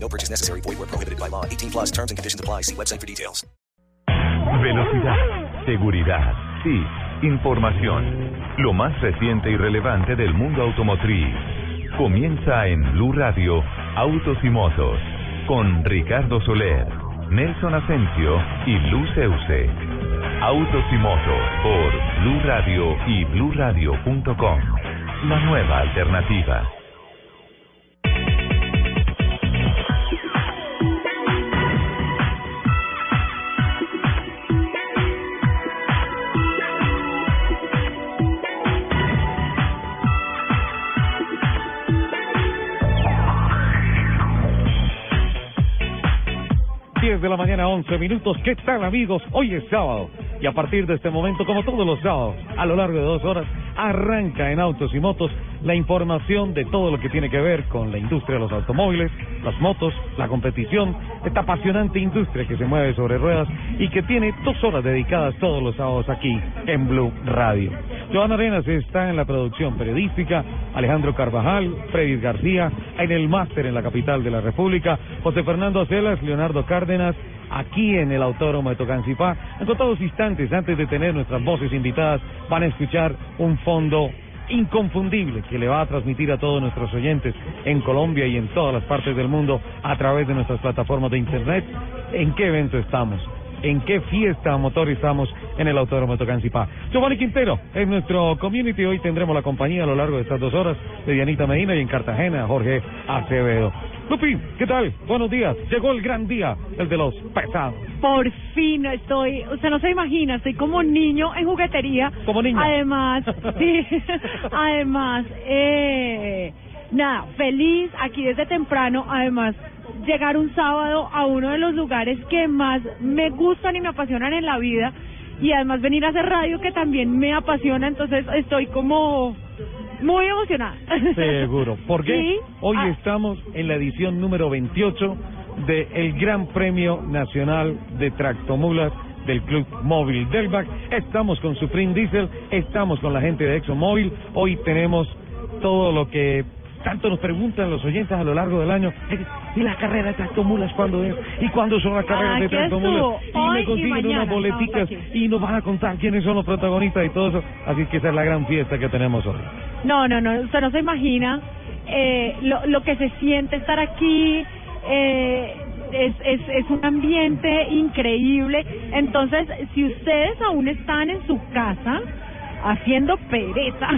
No purchase necessary. Void where prohibited by law. 18 plus terms and conditions apply. See website for details. Velocidad, seguridad, sí, información. Lo más reciente y relevante del mundo automotriz. Comienza en Blue Radio, Autos y Motos, con Ricardo Soler, Nelson Asensio y Luz Euse. Autos y Motos por Blue Radio y BluRadio.com. La nueva alternativa. De la mañana, 11 minutos. ¿Qué tal, amigos? Hoy es sábado y a partir de este momento, como todos los sábados, a lo largo de 2 horas, arranca en Autos y Motos la información de todo lo que tiene que ver con la industria de los automóviles, las motos, la competición, esta apasionante industria que se mueve sobre ruedas y que tiene 2 horas dedicadas todos los sábados aquí en Blue Radio. Joan Arenas está en la producción periodística, Alejandro Carvajal, Freddy García, en el máster en la capital de la República, José Fernando Acelas, Leonardo Cárdenas, aquí en el Autódromo de Tocancipá. En contados instantes, antes de tener nuestras voces invitadas, van a escuchar un fondo inconfundible que le va a transmitir a todos nuestros oyentes en Colombia y en todas las partes del mundo a través de nuestras plataformas de internet en qué evento estamos, en qué fiesta motor estamos en el Autódromo de Tocancipá. Giovanni Quintero es nuestro community. Hoy tendremos la compañía a lo largo de estas 2 horas de Dianita Medina y en Cartagena Jorge Acevedo. Lupi, ¿qué tal? Buenos días. Llegó el gran día, el de los pesados. Por fin estoy, usted no se imagina, estoy como niño en juguetería. Como niño. Además, sí, además, nada, feliz aquí desde temprano, además, llegar un sábado a uno de los lugares que más me gustan y me apasionan en la vida, y además venir a hacer radio que también me apasiona, entonces estoy como... muy emocionada. Seguro. ¿Por qué? Sí. Hoy estamos en la edición número 28 del Gran Premio Nacional de Tractomulas del Club Móvil Delvac. Estamos con Supreme Diesel, estamos con la gente de ExxonMobil. Hoy tenemos todo lo que tanto nos preguntan los oyentes a lo largo del año. ¿Y la carrera de tractomulas cuándo es? ¿Y cuándo son las carreras de tractomulas? Y me consiguen unas boleticas y nos van a contar quiénes son los protagonistas y todo eso. Así que esa es la gran fiesta que tenemos hoy. No, usted no se imagina lo que se siente estar aquí. Es un ambiente increíble. Entonces, si ustedes aún están en su casa haciendo pereza,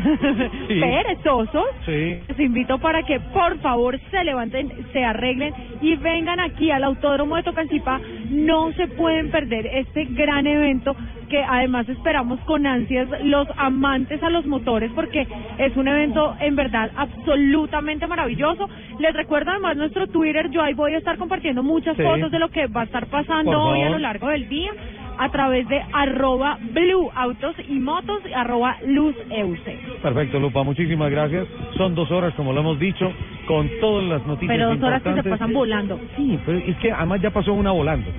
sí, perezosos, sí, les invito para que por favor se levanten, se arreglen y vengan aquí al Autódromo de Tocancipá. No se pueden perder este gran evento que además esperamos con ansias los amantes a los motores, porque es un evento en verdad absolutamente maravilloso. Les recuerdo además nuestro Twitter, yo ahí voy a estar compartiendo muchas fotos de lo que va a estar pasando hoy a lo largo del día, a través de @BlueAutosYMotos, @LuzEuse. Perfecto, Lupa, muchísimas gracias. Son 2 horas, como lo hemos dicho, con todas las noticias importantes. Pero 2 horas que se pasan volando. Sí, pero es que además ya pasó una volando.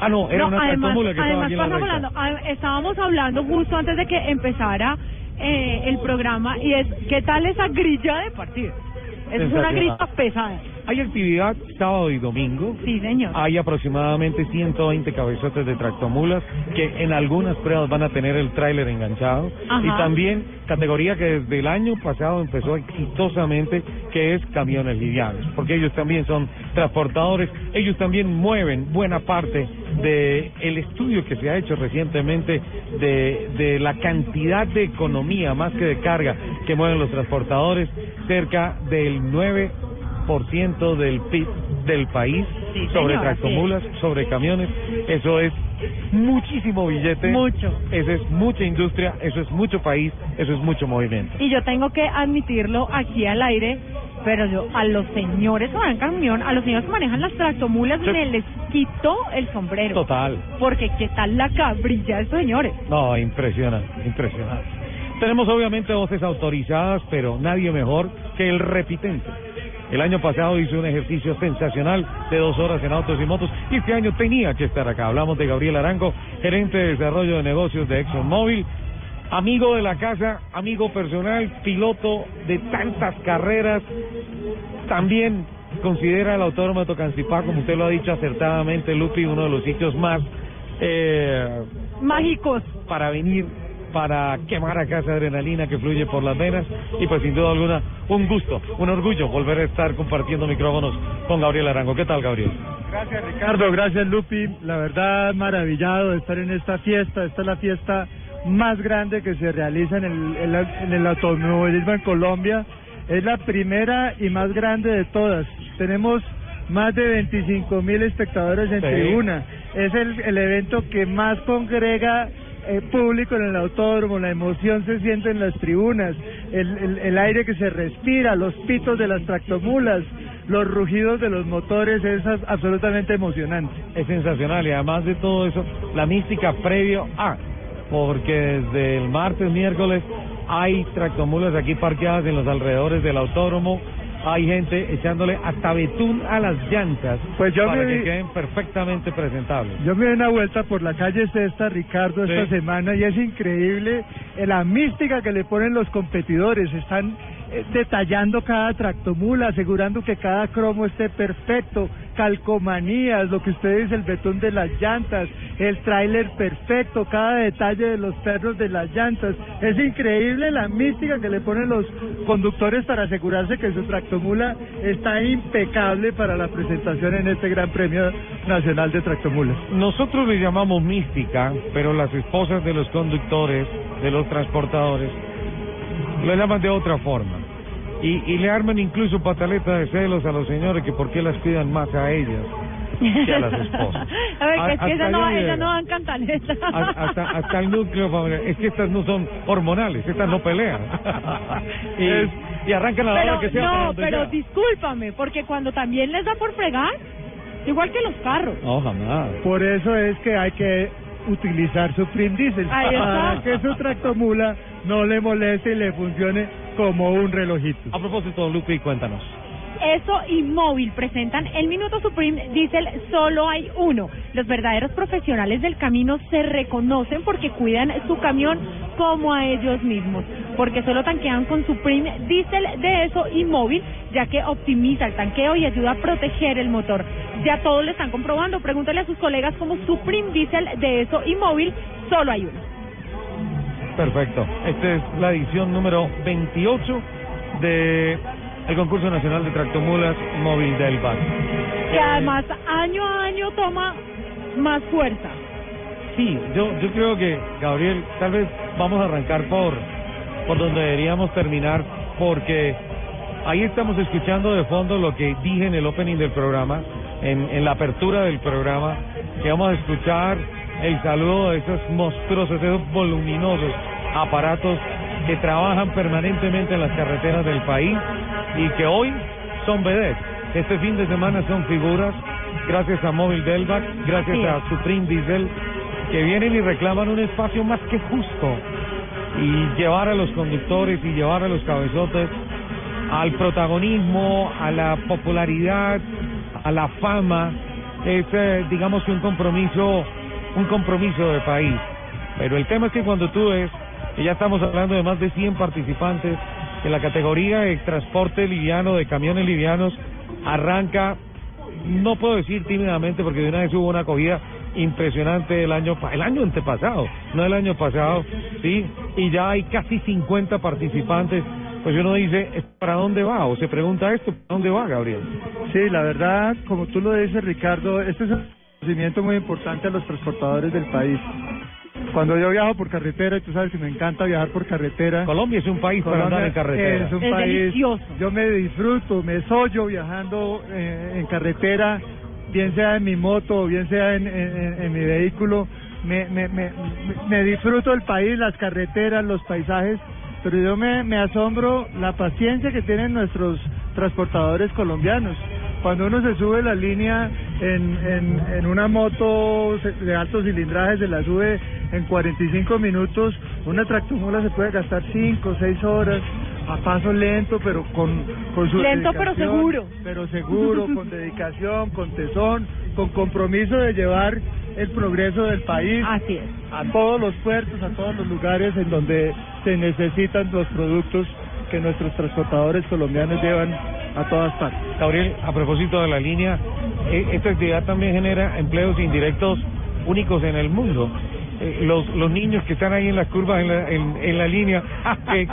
Ah, no, era una tractomula que estaba aquí en la recta. Además pasa volando. Estábamos hablando justo antes de que empezara el programa, y es, ¿qué tal esa grilla de partidos? Es una grilla pesada. Hay actividad sábado y domingo. Sí, señor. Hay aproximadamente 120 cabezotes de tractomulas que en algunas pruebas van a tener el tráiler enganchado. Ajá. Y también categoría que desde el año pasado empezó exitosamente, que es camiones livianos, porque ellos también son transportadores, ellos también mueven buena parte de el estudio que se ha hecho recientemente de la cantidad de economía más que de carga que mueven los transportadores. Cerca del 9% del PIB del país, sí, sobre tractomulas, sí, sobre camiones. Eso es muchísimo billete, mucho. Eso es mucha industria, eso es mucho país, eso es mucho movimiento. Y yo tengo que admitirlo aquí al aire, pero yo a los señores que manejan camión, a los señores que manejan las tractomulas, sí, me les quitó el sombrero. Total. Porque qué tal la cabrilla de estos señores. No, impresionante, impresionante. Tenemos obviamente voces autorizadas, pero nadie mejor que el repitente. El año pasado hizo un ejercicio sensacional de 2 horas en autos y motos y este año tenía que estar acá. Hablamos de Gabriel Arango, gerente de desarrollo de negocios de ExxonMobil, amigo de la casa, amigo personal, piloto de tantas carreras, también considera el Autódromo de Tocancipá, como usted lo ha dicho acertadamente, Lupi, uno de los sitios más mágicos para venir, para quemar acá esa adrenalina que fluye por las venas, y pues sin duda alguna un gusto, un orgullo volver a estar compartiendo micrófonos con Gabriel Arango. ¿Qué tal, Gabriel? Gracias, Ricardo, gracias, Lupi, la verdad maravillado de estar en esta fiesta. Esta es la fiesta más grande que se realiza en el automovilismo en Colombia. Es la primera y más grande de todas. Tenemos más de 25.000 espectadores en tribuna. Es el evento que más congrega público en el autódromo. La emoción se siente en las tribunas, el aire que se respira, los pitos de las tractomulas, los rugidos de los motores. Es absolutamente emocionante. Es sensacional, y además de todo eso, la mística previo a, porque desde el martes, miércoles, hay tractomulas aquí parqueadas en los alrededores del autódromo, hay gente echándole hasta betún a las llantas, pues que queden perfectamente presentables. Yo me doy una vuelta por la calle Sexta, Ricardo, esta semana, y es increíble la mística que le ponen los competidores. Están detallando cada tractomula, asegurando que cada cromo esté perfecto, calcomanías, lo que usted dice, el betún de las llantas, el tráiler perfecto, cada detalle de los pernos de las llantas. Es increíble la mística que le ponen los conductores para asegurarse que su tractomula está impecable para la presentación en este Gran Premio Nacional de Tractomulas. Nosotros le llamamos mística, pero las esposas de los conductores, de los transportadores, lo llaman de otra forma. Y le arman incluso pataletas de celos a los señores, que por qué las cuidan más a ellas que a las esposas. A ver, que esas no dan cantaletas. Hasta el núcleo familiar. Es que estas no son hormonales, estas no pelean. Y arrancan a la hora que sea. No, pero ya, discúlpame, porque cuando también les da por fregar, igual que los carros. No, jamás. Por eso es que hay que utilizar su prindícel para que su tractomula no le moleste y le funcione como un relojito. A propósito, Lupi, cuéntanos. Eso y Móvil presentan el Minuto Supreme Diesel Solo Hay Uno. Los verdaderos profesionales del camino se reconocen porque cuidan su camión como a ellos mismos, porque solo tanquean con Supreme Diesel de Eso y Móvil, ya que optimiza el tanqueo y ayuda a proteger el motor. Ya todos lo están comprobando. Pregúntale a sus colegas como Supreme Diesel de Eso y Móvil Solo Hay Uno. Perfecto. Esta es la edición número 28 de el concurso nacional de tractomulas Móvil del BAT. Que además año a año toma más fuerza. Sí, yo creo que, Gabriel, tal vez vamos a arrancar por donde deberíamos terminar, porque ahí estamos escuchando de fondo lo que dije en el opening del programa, en la apertura del programa, que vamos a escuchar el saludo de esos monstruosos, esos voluminosos aparatos que trabajan permanentemente en las carreteras del país y que hoy son vedettes. Este fin de semana son figuras, gracias a Móvil Delvac, gracias a Supreme Diesel, que vienen y reclaman un espacio más que justo, y llevar a los conductores y llevar a los cabezotes al protagonismo, a la popularidad, a la fama. Es, digamos que un compromiso de país. Pero el tema es que cuando tú ves, y ya estamos hablando de más de 100 participantes en la categoría de transporte liviano, de camiones livianos, arranca, no puedo decir tímidamente, porque de una vez hubo una acogida impresionante el año antepasado, no el año pasado, sí, y ya hay casi 50 participantes. Pues uno dice, ¿para dónde va? O se pregunta esto, ¿para dónde va, Gabriel? Sí, la verdad, como tú lo dices, Ricardo, este es un conocimiento muy importante a los transportadores del país. Cuando yo viajo por carretera, y tú sabes que me encanta viajar por carretera. Colombia es un país para andar en carretera. Es un país delicioso. Yo me disfruto, me sollo viajando en carretera, bien sea en mi moto o bien sea en mi vehículo. Me disfruto del país, las carreteras, los paisajes, pero yo me asombro la paciencia que tienen nuestros transportadores colombianos. Cuando uno se sube la línea en una moto de altos cilindrajes, se la sube en 45 minutos, una tractomula se puede gastar 5 o 6 horas a paso lento, pero con su lento pero seguro. Pero seguro, con dedicación, con tesón, con compromiso de llevar el progreso del país. Así es. A todos los puertos, a todos los lugares en donde se necesitan los productos que nuestros transportadores colombianos llevan a todas partes. Gabriel, a propósito de la línea, esta actividad también genera empleos indirectos únicos en el mundo. Los niños que están ahí en las curvas, en la línea,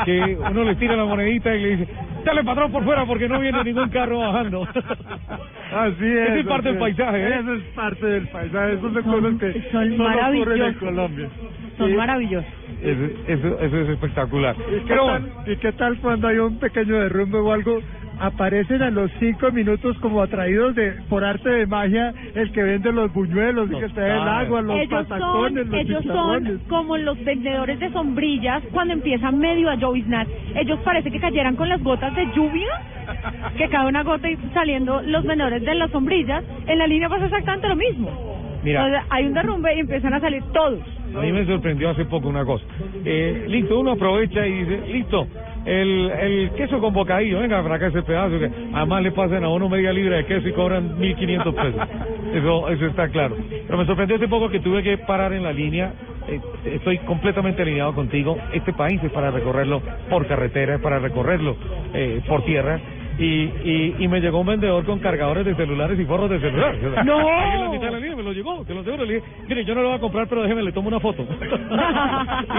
que uno les tira la monedita y le dice, dale patrón por fuera porque no viene ningún carro bajando. Así es. Eso es parte del paisaje, ¿eh? Eso es parte del paisaje. Esas son cosas que solo ocurren en Colombia. Son maravillosos. Eso es espectacular. ¿Y qué tal cuando hay un pequeño derrumbe o algo? Aparecen a los 5 minutos como atraídos por arte de magia el que vende los buñuelos, y que está en el agua, los patacones, los chichabones. Ellos son como los vendedores de sombrillas cuando empieza medio a lloviznar. Ellos parece que cayeran con las gotas de lluvia, que cae una gota y saliendo los vendedores de las sombrillas. En la línea pasa exactamente lo mismo. Mira, entonces, hay un derrumbe y empiezan a salir todos. A mí me sorprendió hace poco una cosa. Listo, uno aprovecha y dice, listo, el queso con bocadillo, venga para acá ese pedazo, que además le pasan a uno media libra de queso y cobran 1.500 pesos. Eso está claro. Pero me sorprendió hace poco que tuve que parar en la línea. Estoy completamente alineado contigo. Este país es para recorrerlo por carretera, es para recorrerlo por tierra. Y me llegó un vendedor con cargadores de celulares y forros de celular. ¡No! Ahí en la mitad de la línea me lo llegó, te lo aseguro. Le dije, mire, yo no lo voy a comprar, pero déjeme, le tomo una foto.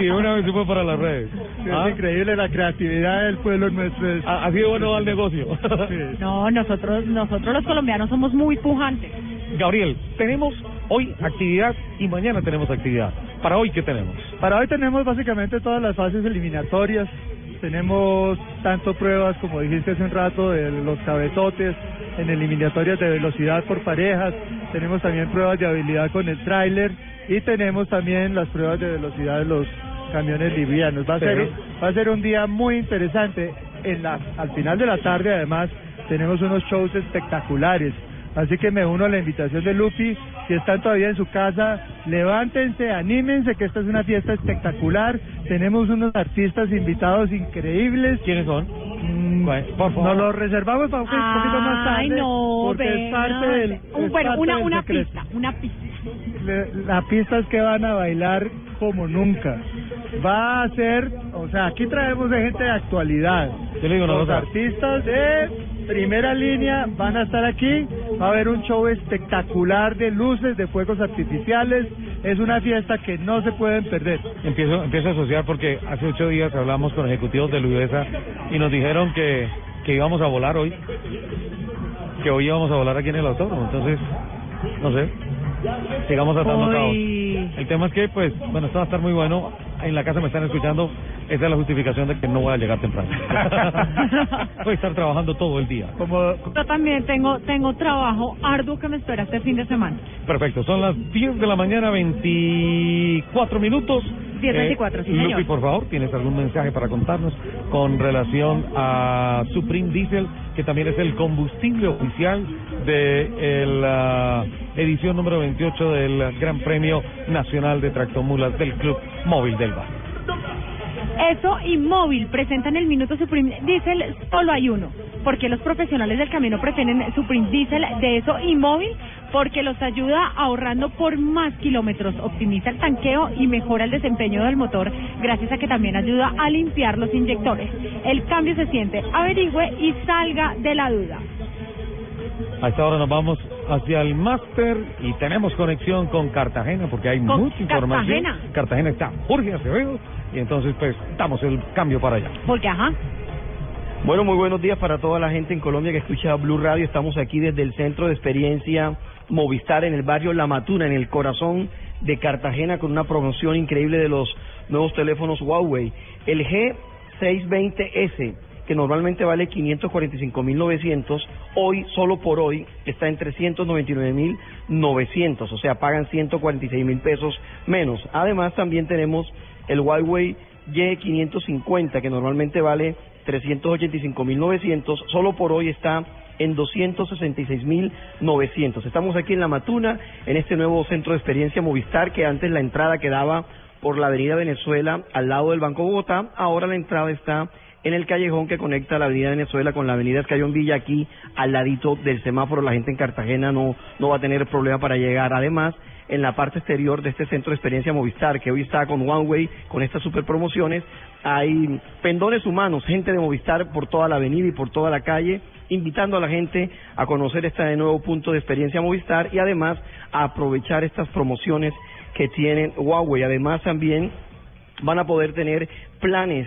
Y una vez se fue para las redes. Sí, es increíble la creatividad del pueblo nuestro. Así de bueno va el negocio. Sí. No, nosotros los colombianos somos muy pujantes. Gabriel, tenemos hoy actividad y mañana tenemos actividad. ¿Para hoy qué tenemos? Para hoy tenemos básicamente todas las fases eliminatorias. Tenemos tanto pruebas, como dijiste hace un rato, de los cabezotes en eliminatorias de velocidad por parejas. Tenemos también pruebas de habilidad con el tráiler y tenemos también las pruebas de velocidad de los camiones livianos. Va a ser un día muy interesante. Al final de la tarde, además, tenemos unos shows espectaculares. Así que me uno a la invitación de Lupi. Si están todavía en su casa, levántense, anímense, que esta es una fiesta espectacular. Tenemos unos artistas invitados increíbles. ¿Quiénes son? Por favor. Nos los reservamos para un poquito más tarde. Ay, no, porque es parte del... Una pista. La pista es que van a bailar como nunca. Va a ser... O sea, aquí traemos de gente de actualidad. Yo le digo los artistas de... primera línea van a estar aquí. Va a haber un show espectacular de luces, de fuegos artificiales. Es una fiesta que no se pueden perder. Empiezo a asociar porque hace 8 días hablamos con ejecutivos de Luivesa y nos dijeron que íbamos a volar hoy. Que hoy íbamos a volar aquí en el autódromo. Entonces, no sé, sigamos atando cabos. El tema es que, pues, bueno, esto va a estar muy bueno. En la casa me están escuchando. Esa es la justificación de que no voy a llegar temprano. Voy a estar trabajando todo el día. Yo también tengo trabajo arduo que me espera este fin de semana. Perfecto, son las 10 de la mañana, 24 minutos. 10:24, sí, señor. Lupi, por favor, ¿tienes algún mensaje para contarnos con relación a Supreme Diesel, que también es el combustible oficial de la edición número 28 del Gran Premio Nacional de Tractomulas del Club Móvil del Valle? Eso y Móvil presentan el Minuto Supreme Diesel, solo hay uno. Porque los profesionales del camino prefieren Supreme Diesel de Eso y Móvil, porque los ayuda ahorrando por más kilómetros, optimiza el tanqueo y mejora el desempeño del motor, gracias a que también ayuda a limpiar los inyectores. El cambio se siente, averigüe y salga de la duda. A esta hora nos vamos hacia el máster y tenemos conexión con Cartagena porque hay mucha información. Cartagena está Jorge Acevedo y entonces pues damos el cambio para allá. Porque ajá. Bueno, muy buenos días para toda la gente en Colombia que escucha Blue Radio. Estamos aquí desde el Centro de Experiencia Movistar en el barrio La Matuna, en el corazón de Cartagena, con una promoción increíble de los nuevos teléfonos Huawei. El G620S, que normalmente vale 545.900, hoy, solo por hoy, está en 399.900, o sea, pagan 146.000 pesos menos. Además, también tenemos el Huawei Y550, que normalmente vale 385.900, solo por hoy está en 266.900. Estamos aquí en La Matuna, en este nuevo centro de experiencia Movistar, que antes la entrada quedaba por la avenida Venezuela al lado del Banco Bogotá. Ahora la entrada está en el callejón que conecta la avenida Venezuela con la avenida Escayón Villa, aquí al ladito del semáforo. La gente en Cartagena no va a tener problema para llegar. Además, en la parte exterior de este centro de experiencia Movistar, que hoy está con One Way, con estas super promociones, hay pendones humanos, gente de Movistar por toda la avenida y por toda la calle, invitando a la gente a conocer este nuevo punto de experiencia Movistar y además a aprovechar estas promociones que tienen Huawei. Además, también van a poder tener planes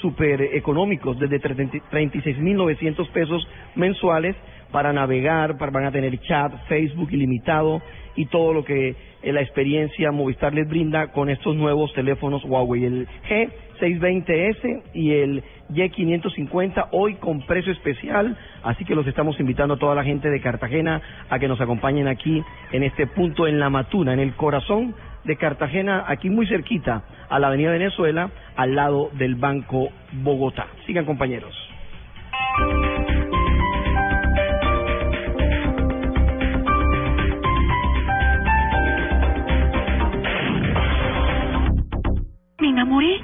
súper económicos, desde 36.900 pesos mensuales para navegar, van a tener chat, Facebook ilimitado y todo lo que la experiencia Movistar les brinda con estos nuevos teléfonos Huawei, el G620S y el Y550, hoy con precio especial, así que los estamos invitando a toda la gente de Cartagena a que nos acompañen aquí en este punto en La Matuna, en el corazón de Cartagena, aquí muy cerquita a la avenida Venezuela, al lado del Banco Bogotá. Sigan, compañeros. Me enamoré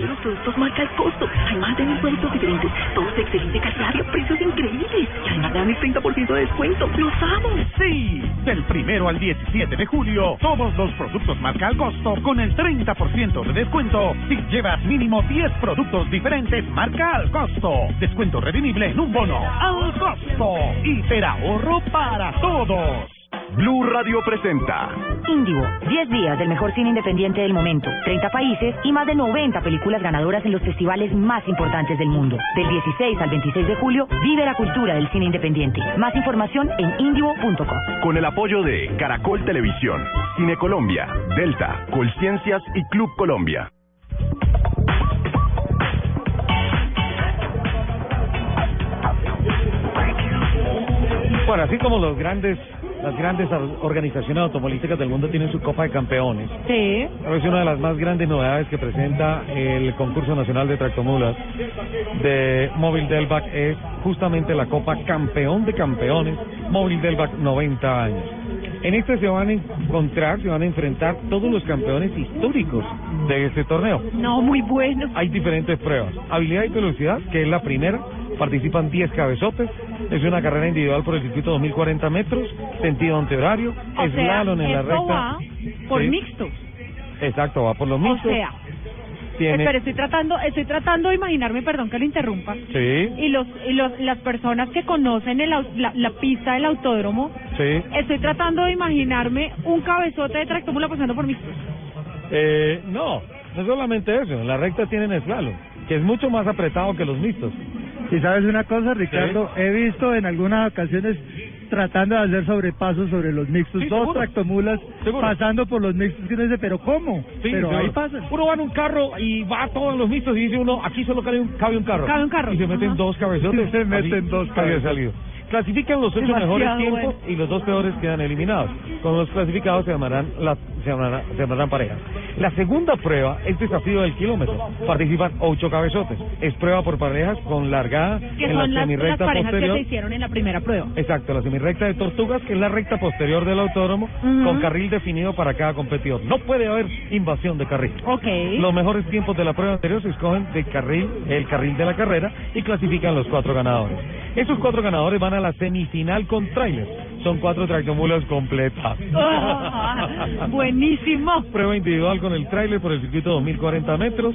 de los productos marca al costo. Hay más de 1000 productos diferentes, todos de excelente calidad y a precios increíbles. Y además dan el 30% de descuento. ¡Los amo! Sí, del 1 al 17 de julio, todos los productos marca al costo con el 30% de descuento. Si llevas mínimo 10 productos diferentes marca al costo. Descuento redimible en un bono al costo. Y te ahorro para todos. Blue Radio presenta Índigo, 10 días del mejor cine independiente del momento, 30 países y más de 90 películas ganadoras en los festivales más importantes del mundo. Del 16 al 26 de julio, vive la cultura del cine independiente. Más información en indigo.com. Con el apoyo de Caracol Televisión, Cine Colombia, Delta, Colciencias y Club Colombia. Bueno, así como los grandes... Las grandes organizaciones automovilísticas del mundo tienen su Copa de Campeones. Sí. Es una de las más grandes novedades que presenta el concurso nacional de tractomulas de Móvil Delvac. Es justamente la Copa Campeón de Campeones, Móvil Delvac 90 años. En esta se van a enfrentar todos los campeones históricos de este torneo. No, muy bueno. Hay diferentes pruebas. Habilidad y velocidad, que es la primera. Participan 10 cabezotes, es una carrera individual por el circuito 2040 metros, sentido antihorario, slalom en la recta. Va por mixtos. Exacto, va por los mixtos. O sea, pero estoy tratando de imaginarme, perdón que lo interrumpa. Sí. Y las personas que conocen la pista del autódromo. Sí. Estoy tratando de imaginarme un cabezote de tractómula pasando por mixtos. No solamente eso, en la recta tienen slalom, que es mucho más apretado que los mixtos. Y sabes una cosa, Ricardo, sí. He visto en algunas ocasiones tratando de hacer sobrepasos sobre los mixtos, sí, dos tractomulas pasando por los mixtos, que uno dice, pero ¿cómo? Sí, pero seguro. Ahí pasa. Uno va en un carro y va a todos los mixtos y dice uno, aquí solo cabe un carro. Y se meten dos cabezotes. Clasifican los 8 mejores tiempos y los 2 peores quedan eliminados. Con los clasificados se llamarán parejas. La segunda prueba es desafío del kilómetro. Participan 8 cabezotes. Es prueba por parejas con largada en la semirrecta posterior. Que son las parejas que se hicieron en la primera prueba. Exacto, la semirrecta de Tortugas, que es la recta posterior del autódromo, con carril definido para cada competidor. No puede haber invasión de carril. Okay. Los mejores tiempos de la prueba anterior se escogen de el carril de la carrera y clasifican los 4 ganadores. Esos 4 ganadores van a la semifinal con tráiler. Son 4 tractomulas completas. Oh, buenísimo. Prueba individual con el tráiler por el circuito 2040 metros.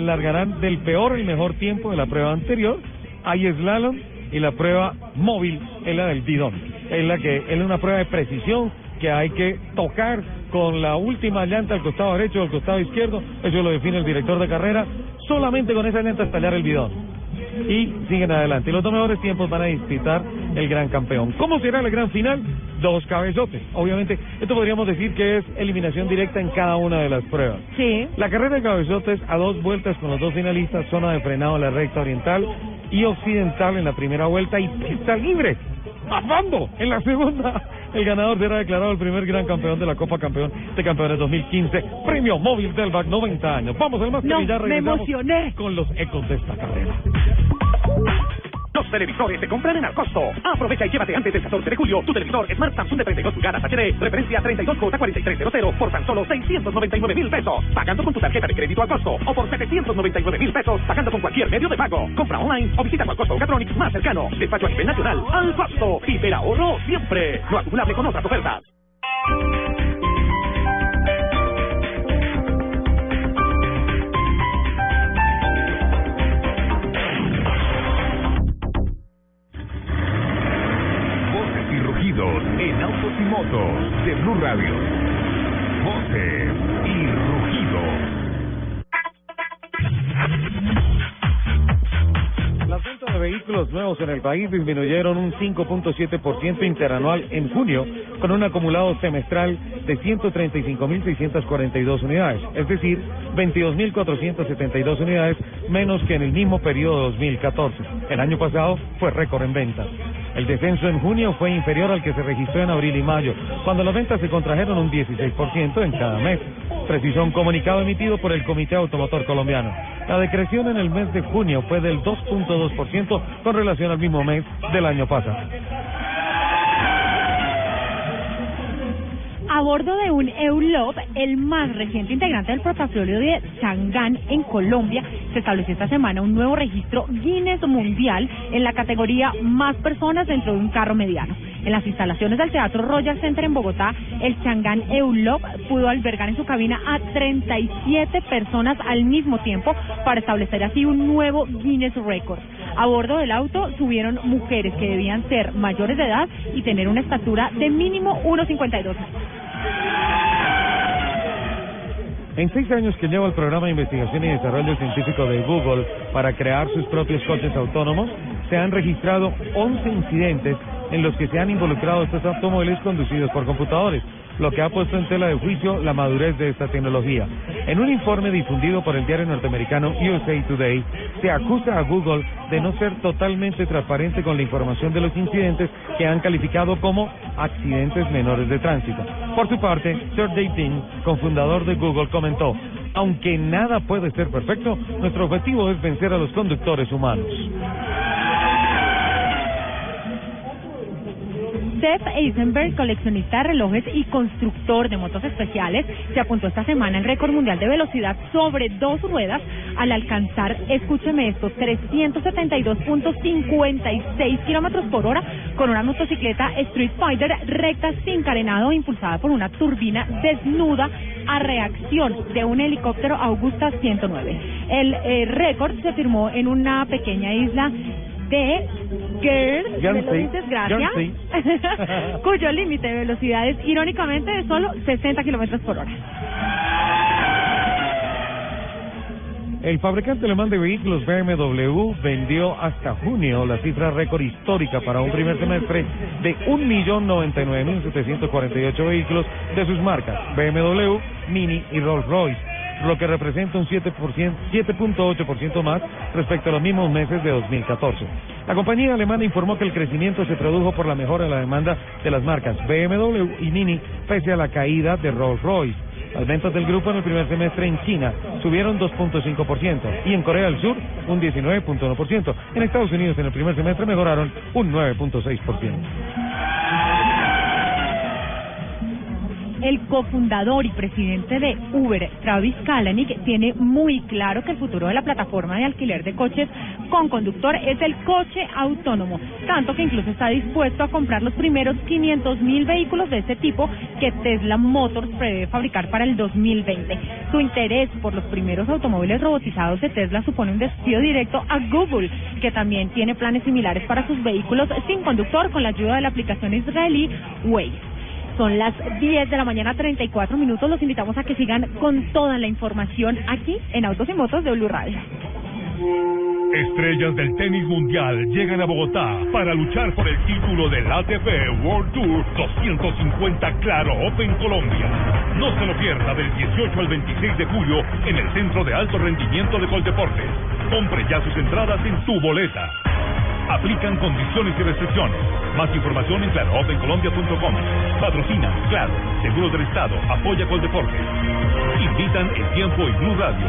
Largarán del peor y mejor tiempo de la prueba anterior. Hay slalom y la prueba móvil es la del bidón. Es una prueba de precisión que hay que tocar con la última llanta al costado derecho o al costado izquierdo. Eso lo define el director de carrera. Solamente con esa llanta estallar el bidón. Y siguen adelante. Y los 2 mejores tiempos van a disputar el gran campeón. ¿Cómo será la gran final? 2 cabezotes. Obviamente, esto podríamos decir que es eliminación directa en cada una de las pruebas. Sí. La carrera de cabezotes a 2 vueltas con los 2 finalistas, zona de frenado en la recta oriental y occidental en la primera vuelta y pista libre. ¡Bajando! En la segunda, el ganador será declarado el primer gran campeón de la Copa Campeón de Campeones 2015. Premio Móvil Delvac 90 años. Vamos al máster y ya regresamos con los ecos de esta carrera. Los televisores se compran en Arcosto. Aprovecha y llévate antes del 14 de julio tu televisor Smart Samsung de 32 pulgadas HD, referencia 32J4300 por tan solo 699,000 pesos, pagando con tu tarjeta de crédito Arcosto o por 799,000 pesos, pagando con cualquier medio de pago. Compra online o visita Arcosto Mecatronics más cercano. Despacho a nivel nacional. Arcosto, hiperahorro siempre. No acumulable con otras ofertas. En autos y motos de Blue Radio. Voces y rugidos. Las ventas de vehículos nuevos en el país disminuyeron un 5.7% interanual en junio, con un acumulado semestral de 135.642 unidades, es decir, 22.472 unidades menos que en el mismo periodo 2014. El año pasado fue récord en ventas. El descenso en junio fue inferior al que se registró en abril y mayo, cuando las ventas se contrajeron un 16% en cada mes, precisó un comunicado emitido por el Comité Automotor Colombiano. La decreción en el mes de junio fue del 2.2% con relación al mismo mes del año pasado. A bordo de un EULOP, el más reciente integrante del portafolio de Sangán en Colombia, se estableció esta semana un nuevo registro Guinness Mundial en la categoría más personas dentro de un carro mediano. En las instalaciones del Teatro Royal Center en Bogotá, el Sangán EULOP pudo albergar en su cabina a 37 personas al mismo tiempo para establecer así un nuevo Guinness Record. A bordo del auto subieron mujeres que debían ser mayores de edad y tener una estatura de mínimo 1,52. En 6 años que lleva el programa de investigación y desarrollo científico de Google para crear sus propios coches autónomos, se han registrado 11 incidentes en los que se han involucrado estos automóviles conducidos por computadores, lo que ha puesto en tela de juicio la madurez de esta tecnología. En un informe difundido por el diario norteamericano USA Today, se acusa a Google de no ser totalmente transparente con la información de los incidentes que han calificado como accidentes menores de tránsito. Por su parte, Sergey Brin, cofundador de Google, comentó: aunque nada puede ser perfecto, nuestro objetivo es vencer a los conductores humanos. Seth Eisenberg, coleccionista de relojes y constructor de motos especiales, se apuntó esta semana al récord mundial de velocidad sobre 2 ruedas al alcanzar, escúcheme esto, 372.56 kilómetros por hora con una motocicleta Street Fighter recta sin carenado impulsada por una turbina desnuda a reacción de un helicóptero Augusta 109. El récord se firmó en una pequeña isla de cuyo límite de velocidad es irónicamente de solo 60 kilómetros por hora. El fabricante alemán de vehículos BMW vendió hasta junio la cifra récord histórica para un primer semestre de 1.099.748 vehículos de sus marcas BMW, Mini y Rolls-Royce, lo que representa un 7.8% más respecto a los mismos meses de 2014. La compañía alemana informó que el crecimiento se produjo por la mejora de la demanda de las marcas BMW y Mini, pese a la caída de Rolls-Royce. Las ventas del grupo en el primer semestre en China subieron 2.5% y en Corea del Sur un 19.1%. En Estados Unidos en el primer semestre mejoraron un 9.6%. El cofundador y presidente de Uber, Travis Kalanick, tiene muy claro que el futuro de la plataforma de alquiler de coches con conductor es el coche autónomo, tanto que incluso está dispuesto a comprar los primeros 500.000 vehículos de este tipo que Tesla Motors prevé fabricar para el 2020. Su interés por los primeros automóviles robotizados de Tesla supone un desafío directo a Google, que también tiene planes similares para sus vehículos sin conductor con la ayuda de la aplicación israelí Waze. Son las 10 de la mañana, 34 minutos. Los invitamos a que sigan con toda la información aquí en Autos y Motos de Blue Radio. Estrellas del tenis mundial llegan a Bogotá para luchar por el título del ATP World Tour 250 Claro Open Colombia. No se lo pierda del 18 al 26 de julio en el Centro de Alto Rendimiento de Coldeportes. Compre ya sus entradas en tu boleta. Aplican condiciones y restricciones. Más información en claroopencolombia.com. Patrocina Claro, Seguros del Estado, apoya Coldeportes. Invitan El Tiempo y Blue Radio.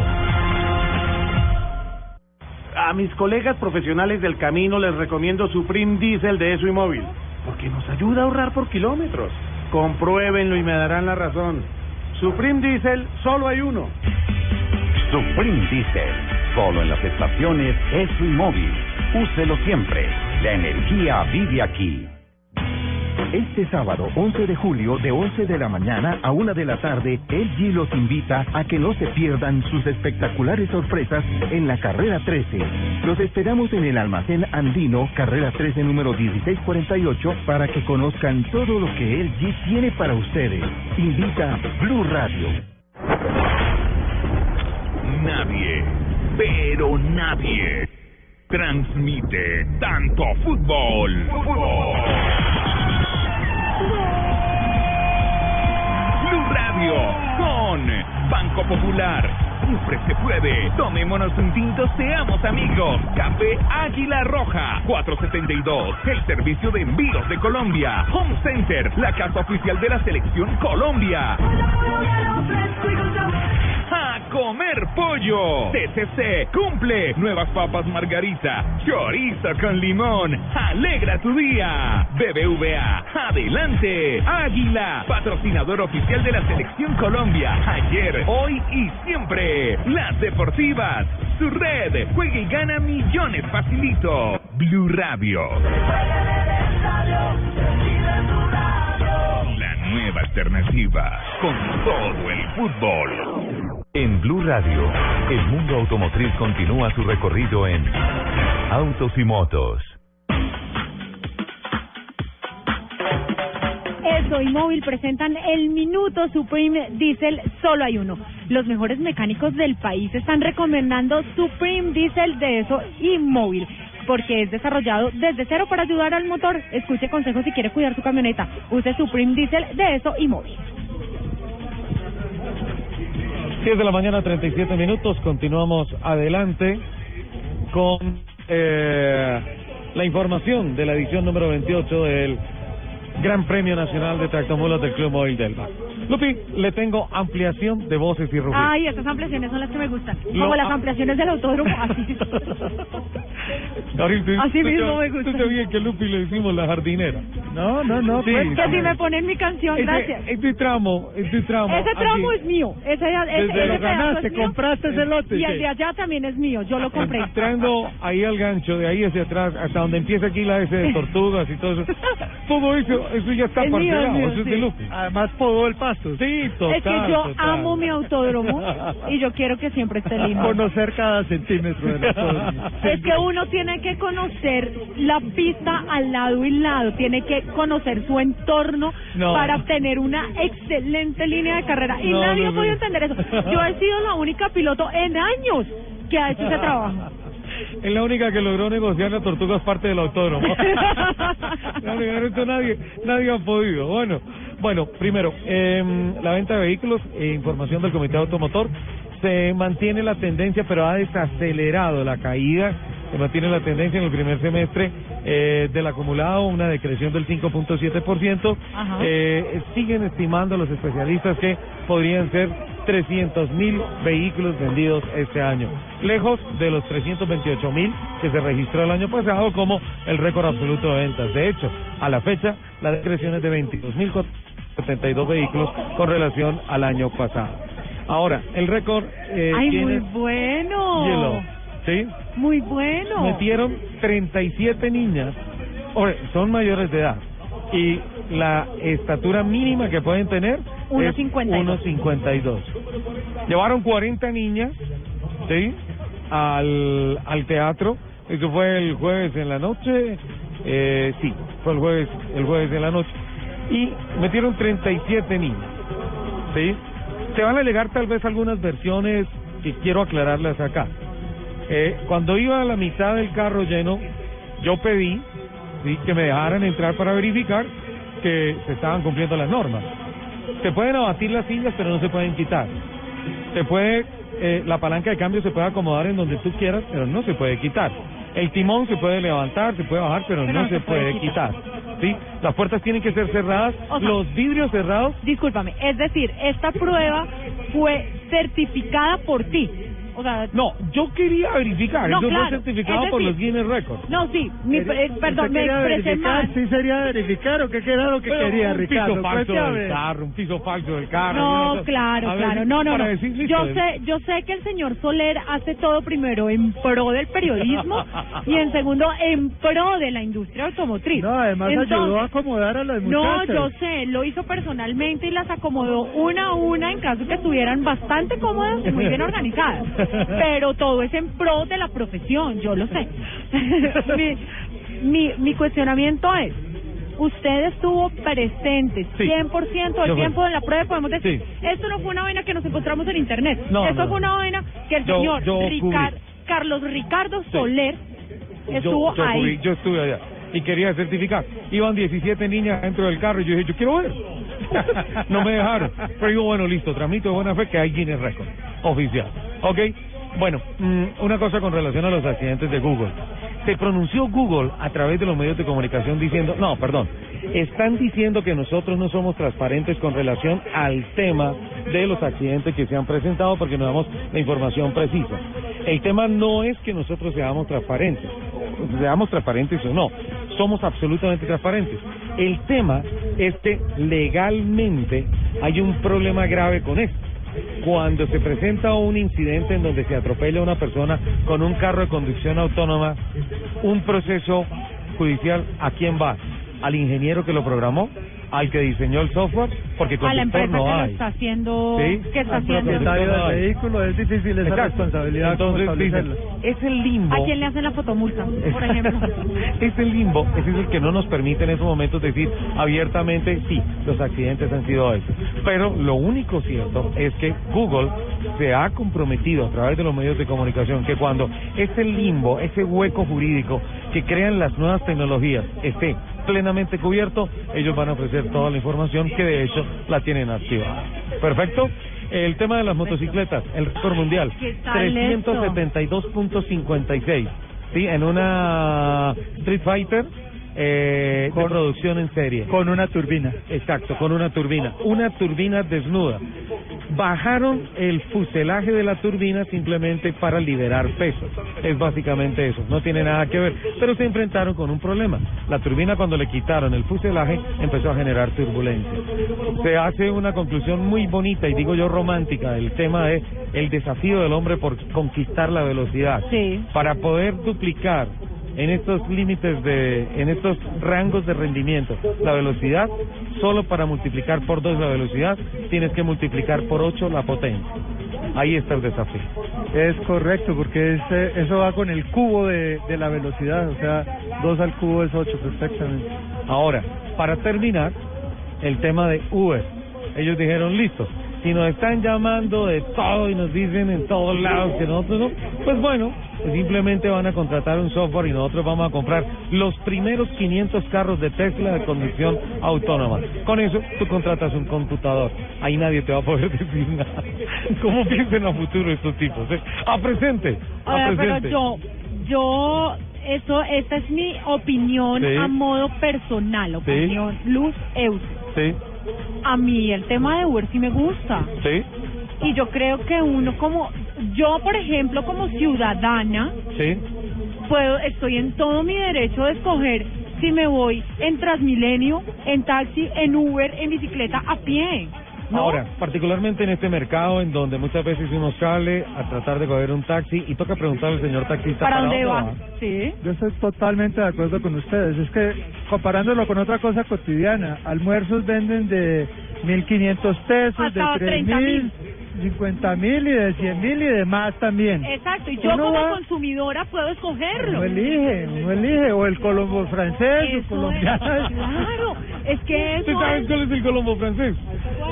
A mis colegas profesionales del camino les recomiendo Supreme Diesel de Esso y Móvil, porque nos ayuda a ahorrar por kilómetros. Compruébenlo y me darán la razón. Supreme Diesel, solo hay uno. Supreme Diesel, solo en las estaciones Esso y Móvil. Úselo siempre. La energía vive aquí. Este sábado, 11 de julio, de 11 de la mañana a 1 de la tarde, LG los invita a que no se pierdan sus espectaculares sorpresas en la Carrera 13. Los esperamos en el Almacén Andino, Carrera 13, número 1648, para que conozcan todo lo que LG tiene para ustedes. Invita Blue Radio. Nadie, pero nadie, transmite tanto fútbol. Blue Radio con Banco Popular. Siempre se puede. Tomémonos un tinto, seamos amigos. Café Águila Roja 472, el servicio de envíos de Colombia. Home Center, la casa oficial de la Selección Colombia. ¡A comer pollo! TCC cumple. Nuevas papas margarita, chorizo con limón. ¡Alegra tu día! BBVA, adelante. Águila, patrocinador oficial de la Selección Colombia. Ayer, hoy y siempre. Las Deportivas, su red. Juega y gana millones facilito. Blue Radio. La nueva alternativa con todo el fútbol. En Blue Radio, el mundo automotriz continúa su recorrido en Autos y Motos. Esso y Móvil presentan el Minuto Supreme Diesel, solo hay uno. Los mejores mecánicos del país están recomendando Supreme Diesel de Esso y Móvil, porque es desarrollado desde cero para ayudar al motor. Escuche consejos si quiere cuidar su camioneta. Use Supreme Diesel de Esso y Móvil. 10 de la mañana, 37 minutos. Continuamos adelante con la información de la edición número 28 del Gran Premio Nacional de Tractomulas del Club Móvil del Valle. Lupi, le tengo ampliación de voces y rugidos. Ay, estas ampliaciones son las que me gustan. Como las ampliaciones del autódromo, así. Caril, así mismo me gusta. Tú sabías que Lupi le hicimos la jardinera. No. Sí, pues que si me ponen mi canción, gracias. Este tramo. Ese tramo aquí es mío. Ese lo ganaste, es mío. Compraste ese lote. Y el de allá también es mío, yo lo compré. Entrando ahí al gancho, de ahí hacia atrás, hasta donde empieza aquí la S de tortugas y todo eso. Todo eso ya está parcelado, eso es de Lupi. Además podó el pasto. Sí, total. Es que yo amo mi autódromo y yo quiero que siempre esté limpio. Conocer cada centímetro del autódromo. Es que uno tiene que conocer la pista al lado y lado, tiene que conocer su entorno para obtener una excelente línea de carrera. Y nadie ha podido entender eso. Yo he sido la única piloto en años que ha hecho ese trabajo. Es la única que logró negociar las tortugas parte del autódromo. Nadie ha podido. Bueno, primero, la venta de vehículos, información del Comité Automotor. Se mantiene la tendencia, pero ha desacelerado la caída. Se mantiene la tendencia en el primer semestre del acumulado, una decreción del 5.7%. Siguen estimando los especialistas que podrían ser 300.000 vehículos vendidos este año, lejos de los 328.000 que se registró el año pasado como el récord absoluto de ventas. De hecho, a la fecha, la decreción es de 22.472 vehículos con relación al año pasado. Ahora, el récord... muy bueno. Yellow, ¿sí? Muy bueno. Metieron 37 niñas, son mayores de edad, y la estatura mínima que pueden tener 1.52. Llevaron 40 niñas, ¿sí?, al teatro. Eso fue el jueves en la noche. Fue el jueves en la noche. Y metieron 37 niñas, ¿sí? Se van a alegar tal vez algunas versiones que quiero aclararlas acá. Cuando iba a la mitad del carro lleno, yo pedí, ¿sí?, que me dejaran entrar para verificar que se estaban cumpliendo las normas. Se pueden abatir las sillas, pero no se pueden quitar. Se puede, la palanca de cambio se puede acomodar en donde tú quieras, pero no se puede quitar. El timón se puede levantar, se puede bajar, pero no se puede quitar. ¿Sí? Las puertas tienen que ser cerradas, o sea, los vidrios cerrados. Discúlpame, es decir, esta prueba fue certificada por ti. O sea, no, yo quería verificar. No, yo claro, fue certificado por los Guinness Records. No, sí, perdón, me expresé mal. ¿Sí sería verificar o qué era lo que pero quería, un Ricardo? Un piso falso del carro. No, una... claro. No. Yo sé que el señor Soler hace todo primero en pro del periodismo y en segundo en pro de la industria automotriz. No, además entonces, ayudó a acomodar a las muchachas. No, yo sé, lo hizo personalmente y las acomodó una a una en caso que estuvieran bastante cómodas y muy bien organizadas. Pero todo es en pro de la profesión, yo lo sé. Mi cuestionamiento es, usted estuvo presente 100% del tiempo de la prueba, podemos decir, esto no fue una vaina que nos encontramos en internet, esto fue una vaina que el señor Carlos Ricardo Soler estuvo ahí. Yo estuve allá y quería certificar. Iban 17 niñas dentro del carro y yo dije, yo quiero ver. No me dejaron, pero digo, bueno, listo, tramito de buena fe que hay Guinness Record oficial, ¿ok? Bueno, una cosa con relación a los accidentes de Google. Se pronunció Google a través de los medios de comunicación diciendo, están diciendo que nosotros no somos transparentes con relación al tema de los accidentes que se han presentado porque no damos la información precisa. El tema no es que nosotros seamos transparentes o no, somos absolutamente transparentes. El tema es que legalmente hay un problema grave con esto. Cuando se presenta un incidente en donde se atropella a una persona con un carro de conducción autónoma, un proceso judicial, ¿a quién va? ¿Al ingeniero que lo programó? ¿Al que diseñó el software? Porque con el software no hay. ¿Qué está haciendo? El propietario del vehículo, es difícil esa responsabilidad. Entonces, dicen, es el limbo. ¿A quién le hacen la fotomulta, por ejemplo? Es el limbo, es el que no nos permite en esos momentos decir abiertamente, sí, los accidentes han sido esos. Pero lo único cierto es que Google se ha comprometido a través de los medios de comunicación que cuando ese limbo, ese hueco jurídico que crean las nuevas tecnologías esté plenamente cubierto, ellos van a ofrecer toda la información que de hecho la tienen activada. Perfecto. El tema de las motocicletas, el récord mundial, 372.56, sí, en una Street Fighter con producción en serie. Con una turbina. Exacto, con una turbina. Una turbina desnuda. Bajaron el fuselaje de la turbina simplemente para liberar peso. Es básicamente eso, no tiene nada que ver. Pero se enfrentaron con un problema. La turbina, cuando le quitaron el fuselaje, empezó a generar turbulencia. Se hace una conclusión muy bonita y digo yo romántica del tema de el desafío del hombre por conquistar la velocidad. Sí. Para poder duplicar en estos límites en estos rangos de rendimiento, la velocidad, solo para multiplicar por 2 la velocidad, tienes que multiplicar por 8 la potencia. Ahí está el desafío. Es correcto, porque eso va con el cubo de la velocidad, o sea, 2 al cubo es 8, perfectamente. Ahora, para terminar, el tema de Uber. Ellos dijeron, listo, si nos están llamando de todo y nos dicen en todos lados que nosotros no, pues bueno, simplemente van a contratar un software y nosotros vamos a comprar los primeros 500 carros de Tesla de conducción autónoma. Con eso tú contratas un computador. Ahí nadie te va a poder decir nada. ¿Cómo piensan a futuro estos tipos? A presente. Pero yo esta es mi opinión a modo personal, opinión Luz Euse. Sí. A mí el tema de Uber sí me gusta. Sí. Y yo creo que uno por ejemplo, como ciudadana, sí, estoy en todo mi derecho de escoger si me voy en Transmilenio, en taxi, en Uber, en bicicleta, a pie, ¿no? Ahora, particularmente en este mercado en donde muchas veces uno sale a tratar de coger un taxi y toca preguntarle al señor taxista para dónde va. Sí. Yo estoy totalmente de acuerdo con ustedes. Es que comparándolo con otra cosa cotidiana, almuerzos venden de 1.500 pesos, hasta de 3.000. 50.000 y de 100.000 y demás también. Exacto, y yo como consumidora puedo escogerlo. Uno elige, o el colombo francés, o colombiano. Claro, es que eso. ¿Tú sabes cuál es el colombo francés?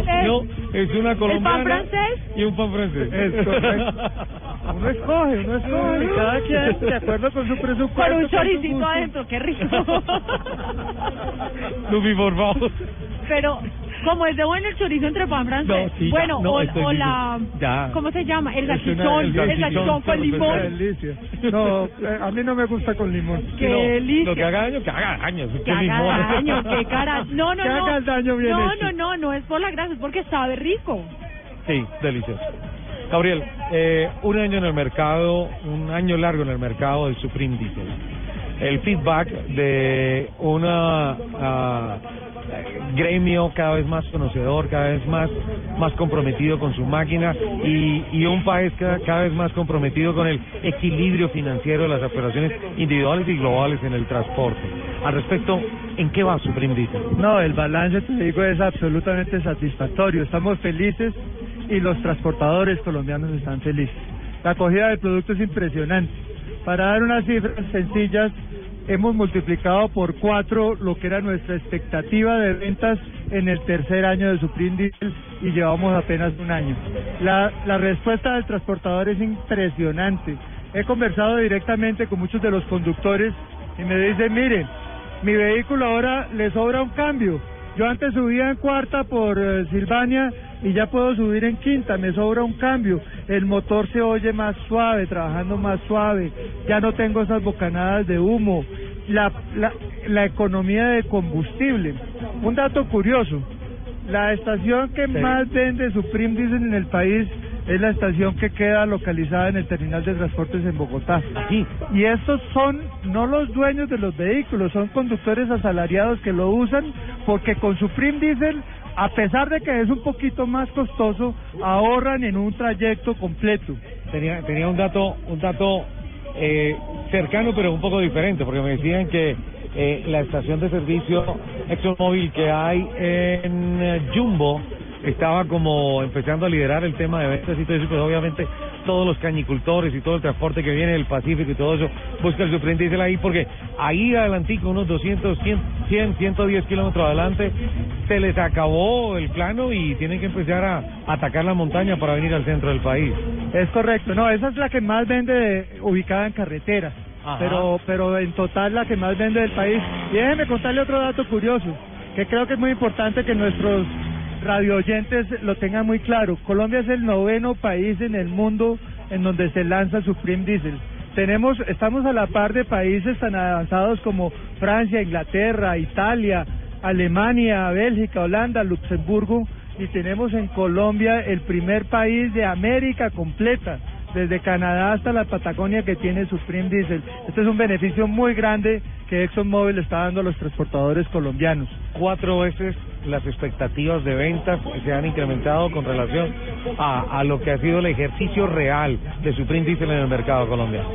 ¿Cuál es? No, es una colombiana. ¿El pan francés? Y un pan francés. Es correcto. Uno escoge, cada quien de acuerdo con su presupuesto. Con un choricito adentro, qué rico. Lupi, por favor. Pero como es de bueno el chorizo entre pan francés, ¿cómo se llama? El salchichón, el salchichón con limón. No, a mí no me gusta con limón. Qué delicia. Lo que haga daño, que haga daño, bien hecho. No es por la grasa, es porque sabe rico. Sí, delicioso. Gabriel, un año en el mercado, un año largo en el mercado del Supreme Diesel. El feedback de una gremio cada vez más conocedor, cada vez más comprometido con su máquina y un país cada vez más comprometido con el equilibrio financiero de las operaciones individuales y globales en el transporte. Al respecto, ¿en qué va Supreme Diesel? No, el balance, te digo, es absolutamente satisfactorio. Estamos felices y los transportadores colombianos están felices. La acogida del producto es impresionante. Para dar unas cifras sencillas, hemos multiplicado por 4 lo que era nuestra expectativa de ventas en el tercer año de Supreme Diesel y llevamos apenas un año. La respuesta del transportador es impresionante. He conversado directamente con muchos de los conductores y me dicen, miren, mi vehículo ahora le sobra un cambio. Yo antes subía en cuarta por Silvania y ya puedo subir en quinta, me sobra un cambio. El motor se oye más suave, trabajando más suave. Ya no tengo esas bocanadas de humo. La economía de combustible. Un dato curioso, la estación que más vende Supreme Diesel en el país es la estación que queda localizada en el terminal de transportes en Bogotá. Aquí. Y estos son no los dueños de los vehículos, son conductores asalariados que lo usan porque con Supreme Diesel, a pesar de que es un poquito más costoso, ahorran en un trayecto completo. Tenía un dato cercano pero un poco diferente, porque me decían que la estación de servicio ExxonMobil que hay en Jumbo estaba como empezando a liderar el tema de ventas y todo eso, pues obviamente todos los cañicultores y todo el transporte que viene del Pacífico y todo eso, busca el Supreme Diesel ahí, porque ahí adelantico, unos 200, 100, 110 kilómetros adelante, se les acabó el plano y tienen que empezar a atacar la montaña para venir al centro del país. Es correcto, no, esa es la que más vende ubicada en carretera, pero en total la que más vende del país. Y déjeme contarle otro dato curioso, que creo que es muy importante que nuestros radio oyentes lo tengan muy claro. Colombia es el 9º país en el mundo en donde se lanza Supreme Diesel. Estamos a la par de países tan avanzados como Francia, Inglaterra, Italia, Alemania, Bélgica, Holanda, Luxemburgo, y tenemos en Colombia el primer país de América completa, desde Canadá hasta la Patagonia, que tiene Supreme Diesel. Este es un beneficio muy grande que ExxonMobil está dando a los transportadores colombianos. 4 veces las expectativas de ventas se han incrementado con relación a lo que ha sido el ejercicio real de Supreme Diesel en el mercado colombiano.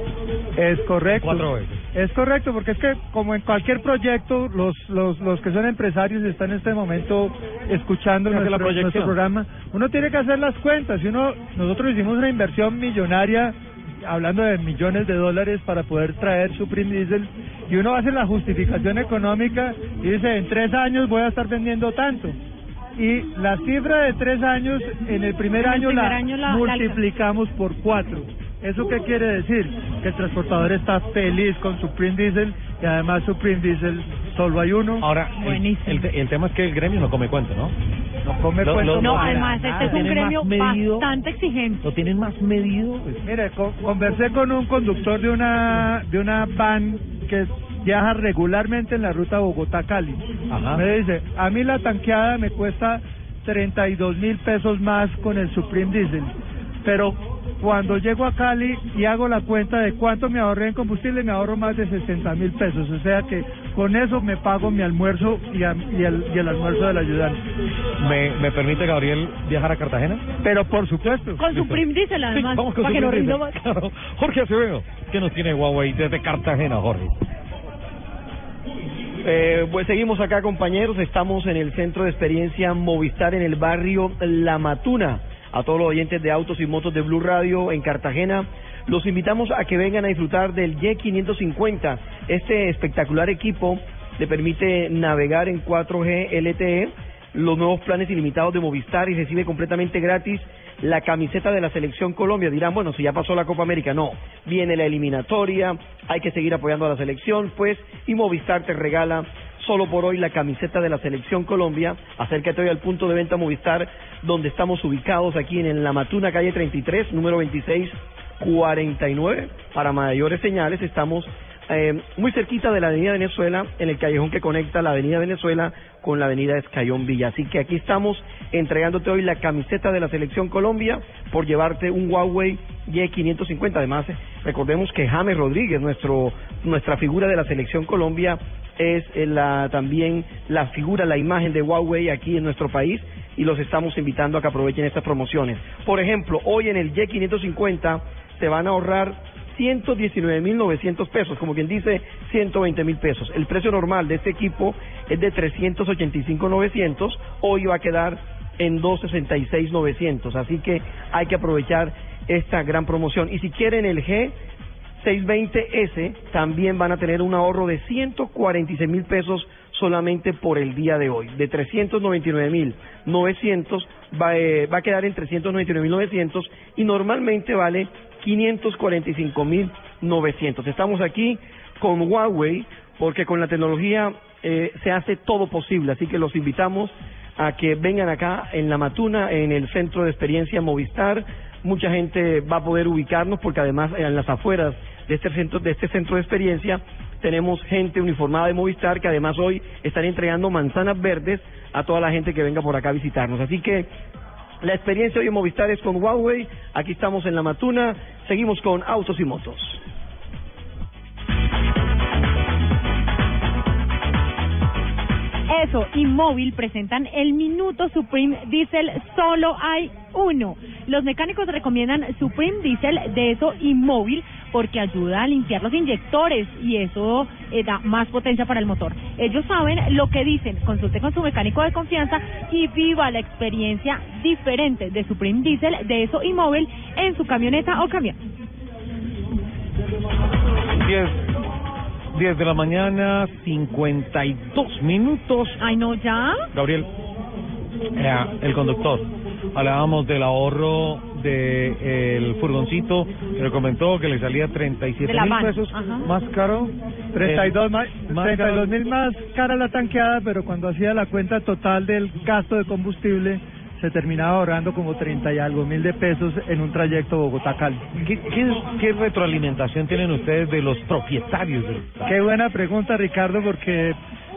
Es correcto. 4 veces. Es correcto, porque es que como en cualquier proyecto, los que son empresarios están en este momento escuchando nuestro programa. Uno tiene que hacer las cuentas. Nosotros hicimos una inversión millonaria, hablando de millones de dólares, para poder traer Supreme Diesel, y uno hace la justificación económica y dice, en 3 años voy a estar vendiendo tanto, y la cifra de 3 años, en el primer año la multiplicamos por 4. ¿Eso qué quiere decir? Que el transportador está feliz con Supreme Diesel, y además Supreme Diesel solo hay uno. Ahora, el tema es que el gremio no come cuento, ¿no? No, además este es un gremio bastante exigente. ¿Lo tienen más medido? Pues mire, conversé con un conductor de una van que viaja regularmente en la ruta Bogotá-Cali. Me dice, a mí la tanqueada me cuesta 32 mil pesos más con el Supreme Diesel, pero cuando llego a Cali y hago la cuenta de cuánto me ahorré en combustible, me ahorro más de 60 mil pesos, o sea que con eso me pago mi almuerzo y el almuerzo del ayudante. ¿Me permite, Gabriel, viajar a Cartagena? Pero por supuesto. Con Supreme Diesel, además. Sí, vamos con Supreme Diesel. Claro. Jorge Acevedo, ¿qué nos tiene Huawei desde Cartagena, Jorge? Pues seguimos acá, compañeros. Estamos en el Centro de Experiencia Movistar en el barrio La Matuna. A todos los oyentes de Autos y Motos de Blue Radio en Cartagena, los invitamos a que vengan a disfrutar del Y550. Este espectacular equipo le permite navegar en 4G LTE, los nuevos planes ilimitados de Movistar, y recibe completamente gratis la camiseta de la Selección Colombia. Dirán, bueno, si ya pasó la Copa América. No, viene la eliminatoria, hay que seguir apoyando a la selección, pues, y Movistar te regala solo por hoy la camiseta de la Selección Colombia. Acércate hoy al punto de venta Movistar, donde estamos ubicados aquí en La Matuna, calle 33, número 2649. Para mayores señales, estamos muy cerquita de la avenida Venezuela, en el callejón que conecta la avenida Venezuela con la avenida Escayón Villa. Así que aquí estamos entregándote hoy la camiseta de la Selección Colombia por llevarte un Huawei Y550. Además, recordemos que James Rodríguez, nuestra figura de la Selección Colombia, es también la figura, la imagen de Huawei aquí en nuestro país, y los estamos invitando a que aprovechen estas promociones. Por ejemplo, hoy en el Y550 te van a ahorrar 119.900 pesos, como quien dice 120.000 pesos. El precio normal de este equipo es de 385.900, hoy va a quedar en 266.900, así que hay que aprovechar esta gran promoción. Y si quieren el G620S, también van a tener un ahorro de 146.000 pesos solamente por el día de hoy. De 399.900 va a quedar en 399.900 y normalmente vale 545.900. Estamos aquí con Huawei porque con la tecnología se hace todo posible, así que los invitamos a que vengan acá en La Matuna, en el Centro de Experiencia Movistar. Mucha gente va a poder ubicarnos porque además en las afueras de este centro de experiencia tenemos gente uniformada de Movistar que además hoy están entregando manzanas verdes a toda la gente que venga por acá a visitarnos. Así que la experiencia hoy en Movistar es con Huawei. Aquí estamos en La Matuna. Seguimos con Autos y Motos. Eso, y Móvil presentan el Minuto Supreme Diesel, solo hay uno. Los mecánicos recomiendan Supreme Diesel de Eso y Móvil porque ayuda a limpiar los inyectores y eso da más potencia para el motor. Ellos saben lo que dicen, consulte con su mecánico de confianza y viva la experiencia diferente de Supreme Diesel, de Eso y Móvil en su camioneta o camión. 10 de la mañana, 52 minutos. Ay, no, ya. Gabriel, el conductor. Hablábamos del ahorro del furgoncito, que le comentó que le salía 37.000 pesos. Ajá. Más caro. 32.000 más cara la tanqueada, pero cuando hacía la cuenta total del gasto de combustible, se terminaba ahorrando como 30 y algo mil de pesos en un trayecto Bogotá-Cali. ¿Qué retroalimentación tienen ustedes de los propietarios? Qué buena pregunta, Ricardo, porque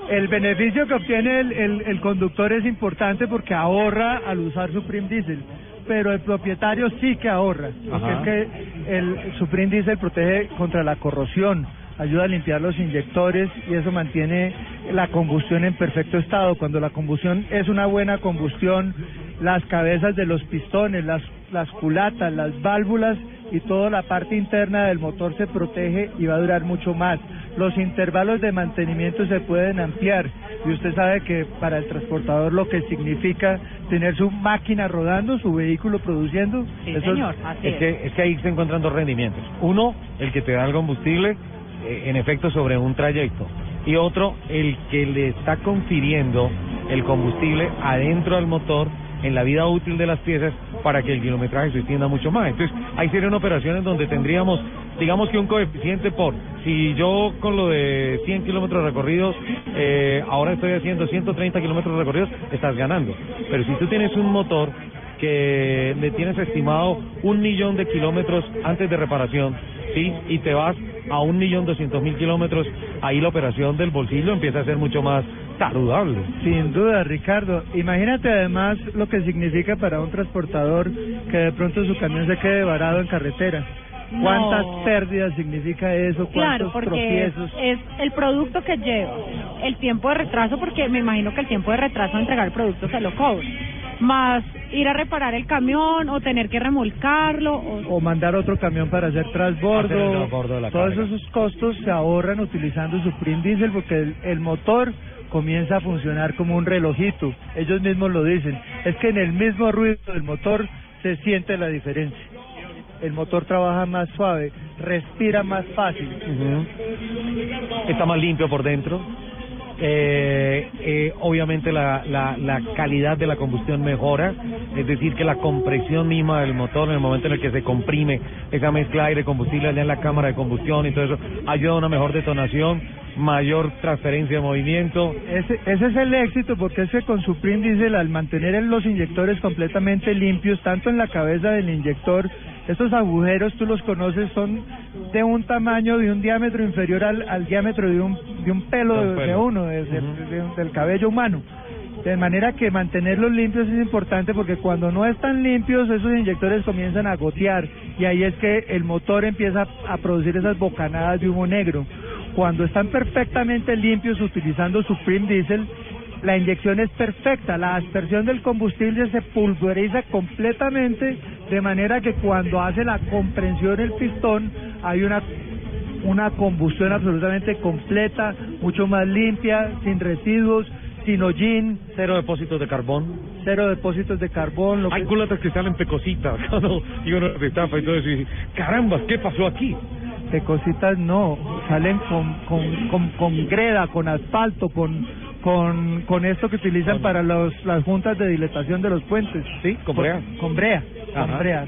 el beneficio que obtiene el conductor es importante porque ahorra al usar Supreme Diesel, pero el propietario sí que ahorra. Porque es que el Supreme Diesel protege contra la corrosión, ayuda a limpiar los inyectores y eso mantiene la combustión en perfecto estado. Cuando la combustión es una buena combustión, las cabezas de los pistones, las culatas, las válvulas y toda la parte interna del motor se protege y va a durar mucho más. Los intervalos de mantenimiento se pueden ampliar y usted sabe que para el transportador lo que significa tener su máquina rodando, su vehículo produciendo. Sí, eso señor, es que ahí se encuentran dos rendimientos. Uno, el que te da el combustible, en efecto, sobre un trayecto. Y otro, el que le está confiriendo el combustible adentro del motor en la vida útil de las piezas para que el kilometraje se extienda mucho más. Entonces, ahí serían operaciones donde tendríamos, digamos que un coeficiente por, si yo con lo de 100 kilómetros recorridos, ahora estoy haciendo 130 kilómetros recorridos, estás ganando. Pero si tú tienes un motor que le tienes estimado 1 millón de kilómetros antes de reparación, ¿sí? Y te vas a 1.200.000 kilómetros, ahí la operación del bolsillo empieza a ser mucho más saludable. Sin duda, Ricardo. Imagínate además lo que significa para un transportador que de pronto su camión se quede varado en carretera. No. ¿Cuántas pérdidas significa eso? ¿Cuántos tropiezos? Es el producto que lleva, el tiempo de retraso, porque me imagino que el tiempo de retraso de entregar el producto se lo cobra. Más ir a reparar el camión o tener que remolcarlo o mandar otro camión para hacer transbordo. Todos esos costos se ahorran utilizando Supreme Diesel porque el motor comienza a funcionar como un relojito. Ellos mismos lo dicen, es que en el mismo ruido del motor se siente la diferencia. El motor trabaja más suave, respira más fácil. Uh-huh. Está más limpio por dentro. Obviamente la calidad de la combustión mejora, es decir que la compresión misma del motor en el momento en el que se comprime esa mezcla aire-combustible allá en la cámara de combustión y todo eso, ayuda a una mejor detonación, mayor transferencia de movimiento. Ese es el éxito, porque es que con Supreme Diesel al mantener los inyectores completamente limpios, tanto en la cabeza del inyector Estos agujeros, tú los conoces, son de un tamaño, de un diámetro inferior al diámetro de un pelo de uno, del cabello humano. De manera que mantenerlos limpios es importante, porque cuando no están limpios, esos inyectores comienzan a gotear, y ahí es que el motor empieza a producir esas bocanadas de humo negro. Cuando están perfectamente limpios, utilizando Supreme Diesel, la inyección es perfecta, la aspersión del combustible se pulveriza completamente, de manera que cuando hace la comprensión el pistón, hay una combustión absolutamente completa, mucho más limpia, sin residuos, sin hollín. Cero depósitos de carbón. Hay culotas que salen pecositas, ¿no? Y uno estafa y todo eso y dice, caramba, ¿qué pasó aquí? Pecositas no, salen con greda, con asfalto, con esto que utilizan para las juntas de dilatación de los puentes. ¿Sí? ¿Con brea? Con brea,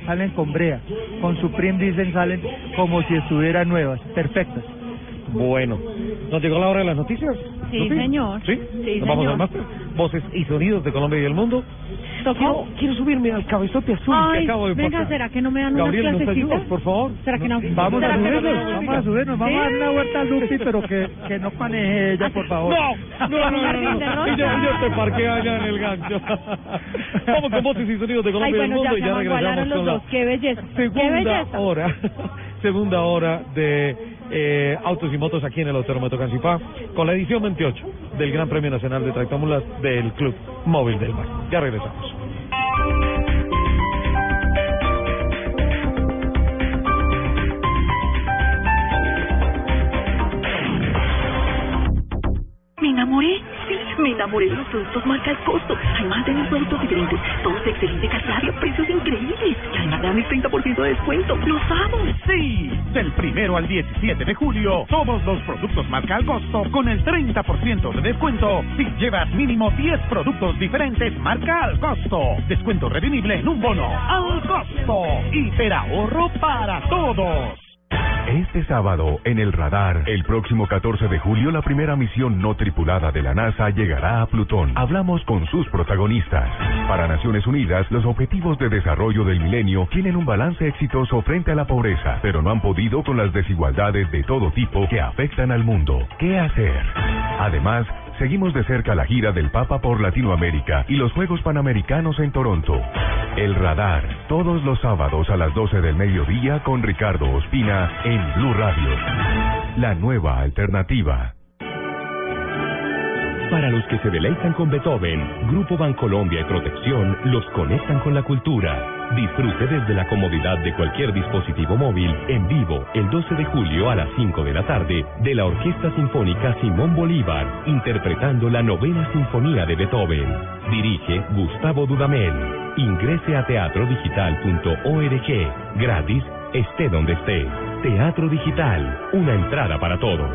salen con brea. Con Supreme Diesel salen como si estuvieran nuevas, perfectas. Bueno, ¿nos llegó la hora de las noticias? Sí, ¿no? Señor. ¿Sí? Sí, nos vamos al máster. Voces y sonidos de Colombia y el mundo. Quiero subirme al cabezote azul que acabo de pasar. Venga, ¿será que no me dan una clasecita? Gabriel, por favor. ¿Será que no? Vamos a subirnos, vamos a dar una vuelta a Lupi, pero que no paneje ella, por favor. No. Yo te parqué allá en el gancho. Vamos con voces y sonidos de Colombia y el mundo, y ya regresamos con la... ¡Qué belleza! Segunda hora de... Autos y motos aquí en el Autódromo Tocancipá, con la edición 28 del Gran Premio Nacional de Tractómulas del Club Móvil del Mar. Ya regresamos. Me enamoré, de los productos marca El Costo. Hay más de 1000 productos diferentes, todos de excelente calidad y a precios increíbles. Y además dan el 30% de descuento. ¡Los amo! Sí, del 1 al 17 de julio, todos los productos marca El Costo con el 30% de descuento. Si llevas mínimo 10 productos diferentes marca El Costo, descuento redimible en un bono Al Costo. Hiper ahorro para todos. Este sábado, en el radar, el próximo 14 de julio, la primera misión no tripulada de la NASA llegará a Plutón. Hablamos con sus protagonistas. Para Naciones Unidas, los objetivos de desarrollo del milenio tienen un balance exitoso frente a la pobreza, pero no han podido con las desigualdades de todo tipo que afectan al mundo. ¿Qué hacer? Además, seguimos de cerca la gira del Papa por Latinoamérica y los Juegos Panamericanos en Toronto. El Radar, todos los sábados a las 12 del mediodía con Ricardo Ospina en Blue Radio. La nueva alternativa. Para los que se deleitan con Beethoven, Grupo Bancolombia y Protección los conectan con la cultura. Disfrute desde la comodidad de cualquier dispositivo móvil, en vivo, el 12 de julio a las 5 de la tarde, de la Orquesta Sinfónica Simón Bolívar, interpretando la Novena Sinfonía de Beethoven. Dirige Gustavo Dudamel. Ingrese a teatrodigital.org. Gratis, esté donde esté. Teatro Digital, una entrada para todos.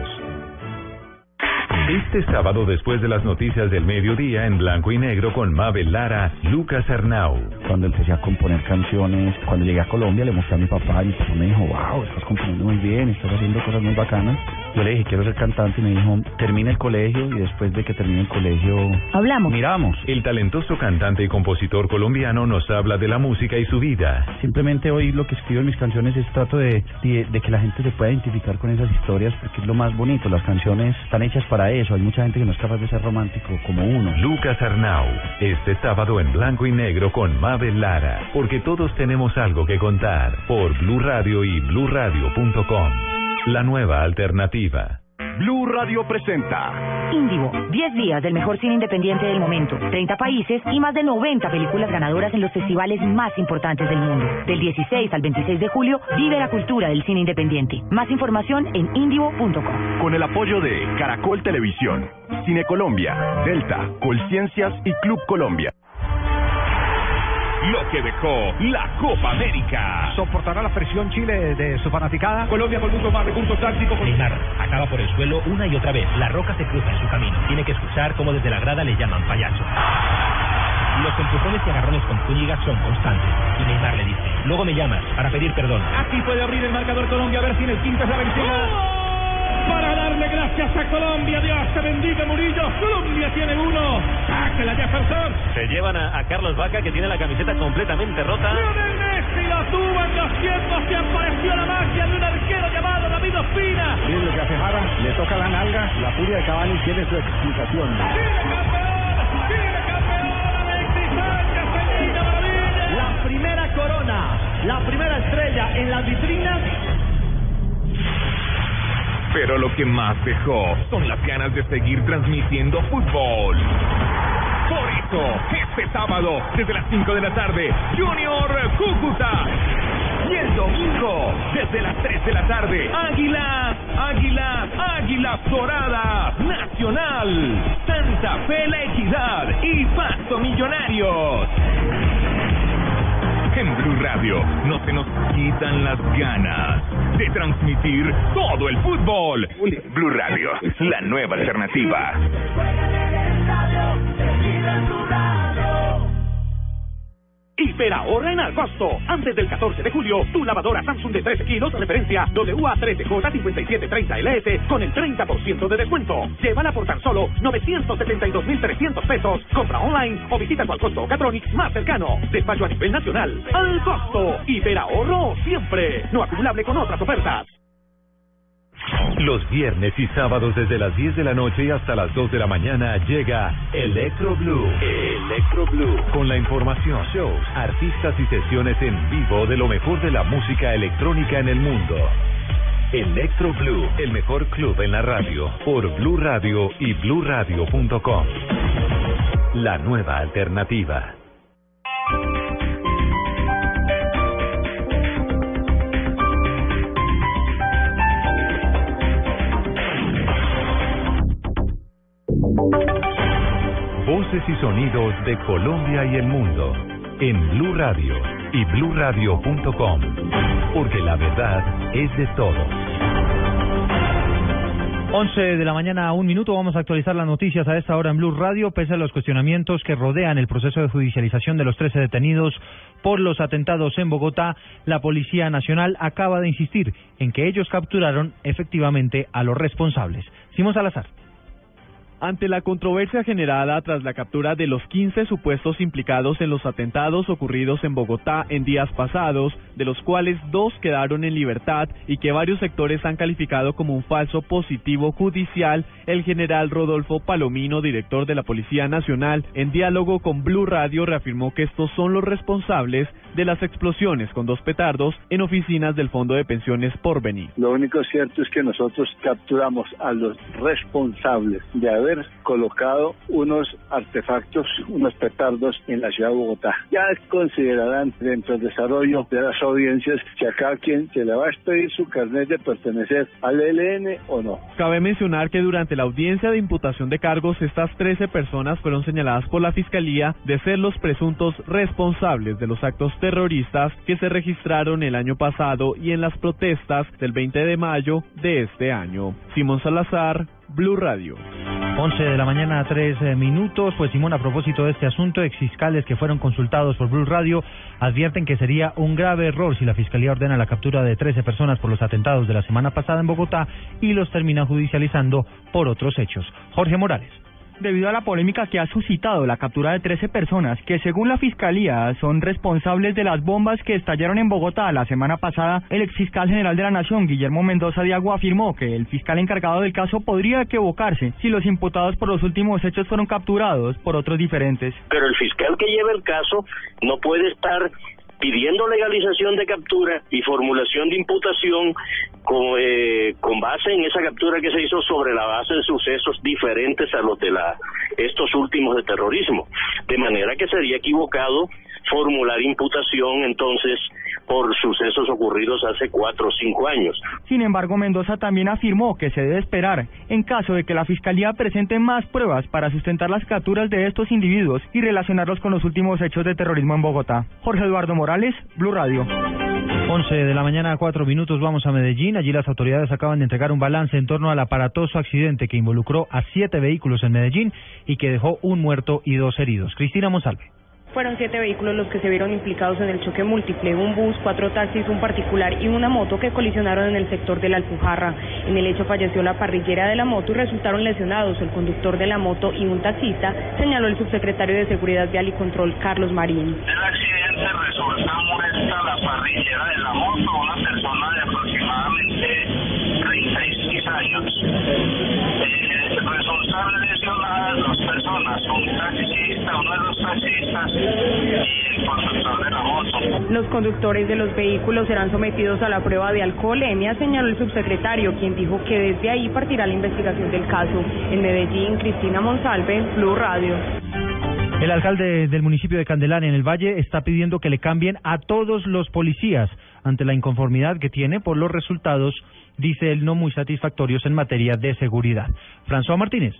Este sábado, después de las noticias del mediodía, en blanco y negro con Mabel Lara, Lucas Arnau. Cuando empecé a componer canciones, cuando llegué a Colombia, le mostré a mi papá me dijo, wow, estás componiendo muy bien, estás haciendo cosas muy bacanas. Yo le dije, quiero ser cantante, y me dijo, termina el colegio, y después de que termine el colegio... hablamos. Miramos. El talentoso cantante y compositor colombiano nos habla de la música y su vida. Simplemente hoy lo que escribo en mis canciones es trato de que la gente se pueda identificar con esas historias, porque es lo más bonito. Las canciones están hechas para eso. Hay mucha gente que no es capaz de ser romántico como uno. Lucas Arnau, este sábado en blanco y negro con Mabel Lara, porque todos tenemos algo que contar, por Blue Radio y bluradio.com. La nueva alternativa. Blue Radio presenta Índigo, 10 días del mejor cine independiente del momento, 30 países y más de 90 películas ganadoras en los festivales más importantes del mundo. Del 16 al 26 de julio, vive la cultura del cine independiente. Más información en indivo.com. Con el apoyo de Caracol Televisión, Cine Colombia, Delta, Colciencias y Club Colombia. Lo que dejó la Copa América. ¿Soportará la presión Chile de su fanaticada? Colombia con mucho más recursos tácticos. Neymar acaba por el suelo una y otra vez. La roca se cruza en su camino. Tiene que escuchar cómo desde la grada le llaman payaso. Los empujones y agarrones con Zúñiga son constantes. Y Neymar le dice, luego me llamas para pedir perdón. Aquí puede abrir el marcador Colombia, a ver si en el quinto es la vencida. ¡Oh! Para darle gracias a Colombia. Dios te bendiga, Murillo. Colombia tiene uno. ¡Sáquela ya, Ferson! Se llevan a Carlos Vaca, que tiene la camiseta completamente rota. ¡Lionel Messi la tuvo en los 100 toca la nalga, la furia de Cavani tiene su explicación. La primera corona, la primera estrella en las vitrinas. Pero lo que más dejó son las ganas de seguir transmitiendo fútbol. Por eso, este sábado, desde las 5 de la tarde, Junior Cúcuta. Y el domingo, desde las 3 de la tarde, Águilas Doradas, Nacional, Santa Fe La Equidad y Pasto Millonarios. En Blue Radio no se nos quitan las ganas de transmitir todo el fútbol. Blue Radio, la nueva alternativa. Hiperahorra en agosto. Antes del 14 de julio, tu lavadora Samsung de 13 kilos, referencia WA3J5730LS, con el 30% de descuento. Llévala por tan solo 972.300 pesos. Compra online o visita tu Alcosto Catronics más cercano. Despacho a nivel nacional. Alcosto. Hiperahorro siempre. No acumulable con otras ofertas. Los viernes y sábados desde las 10 de la noche y hasta las 2 de la mañana llega Electro Blue, con la información, shows, artistas y sesiones en vivo de lo mejor de la música electrónica en el mundo. Electro Blue, el mejor club en la radio, por Blue Radio y BluRadio.com. La nueva alternativa. Voces y sonidos de Colombia y el mundo en Blue Radio y BluRadio.com, porque la verdad es de todos. 11 de la mañana, 1 minuto, vamos a actualizar las noticias a esta hora en Blue Radio. Pese a los cuestionamientos que rodean el proceso de judicialización de los 13 detenidos por los atentados en Bogotá, la Policía Nacional acaba de insistir en que ellos capturaron efectivamente a los responsables. Simón Salazar. Ante la controversia generada tras la captura de los 15 supuestos implicados en los atentados ocurridos en Bogotá en días pasados, de los cuales 2 quedaron en libertad y que varios sectores han calificado como un falso positivo judicial, el general Rodolfo Palomino, director de la Policía Nacional, en diálogo con Blue Radio reafirmó que estos son los responsables de las explosiones con 2 petardos en oficinas del Fondo de Pensiones Porvenir. Lo único cierto es que nosotros capturamos a los responsables de haber colocado unos artefactos, unos petardos en la ciudad de Bogotá. Ya considerarán dentro del desarrollo de las audiencias si acá quien se le va a expedir su carnet de pertenecer al ELN o no. Cabe mencionar que durante la audiencia de imputación de cargos, estas 13 personas fueron señaladas por la Fiscalía de ser los presuntos responsables de los actos terroristas que se registraron el año pasado y en las protestas del 20 de mayo de este año. Simón Salazar, Blue Radio. 11 de la mañana, 3 minutos. Pues Simón, a propósito de este asunto, exfiscales que fueron consultados por Blue Radio advierten que sería un grave error si la Fiscalía ordena la captura de 13 personas por los atentados de la semana pasada en Bogotá y los termina judicializando por otros hechos. Jorge Morales. Debido a la polémica que ha suscitado la captura de 13 personas que, según la Fiscalía, son responsables de las bombas que estallaron en Bogotá la semana pasada, el exfiscal general de la Nación, Guillermo Mendoza Diago, afirmó que el fiscal encargado del caso podría equivocarse si los imputados por los últimos hechos fueron capturados por otros diferentes. Pero el fiscal que lleva el caso no puede estar pidiendo legalización de captura y formulación de imputación con base en esa captura que se hizo sobre la base de sucesos diferentes a los de estos últimos de terrorismo. De manera que sería equivocado formular imputación entonces por sucesos ocurridos hace 4 o 5 años. Sin embargo, Mendoza también afirmó que se debe esperar, en caso de que la Fiscalía presente más pruebas para sustentar las capturas de estos individuos y relacionarlos con los últimos hechos de terrorismo en Bogotá. Jorge Eduardo Morales, Blue Radio. 11 de la mañana, 4 minutos, vamos a Medellín. Allí las autoridades acaban de entregar un balance en torno al aparatoso accidente que involucró a 7 vehículos en Medellín y que dejó un muerto y 2 heridos. Cristina Monsalve. Fueron 7 vehículos los que se vieron implicados en el choque múltiple, un bus, 4 taxis, un particular y una moto que colisionaron en el sector de La Alpujarra. En el hecho falleció la parrillera de la moto y resultaron lesionados el conductor de la moto y un taxista, señaló el subsecretario de Seguridad Vial y Control, Carlos Marín. El accidente resulta muerta la parrillera de la moto, una persona de aproximadamente 36 años. conductores de los vehículos serán sometidos a la prueba de alcoholemia, señaló el subsecretario, quien dijo que desde ahí partirá la investigación del caso. En Medellín, Cristina Monsalve, Blue Radio. El alcalde del municipio de Candelaria, en el Valle, está pidiendo que le cambien a todos los policías ante la inconformidad que tiene por los resultados, dice él, no muy satisfactorios en materia de seguridad. François Martínez.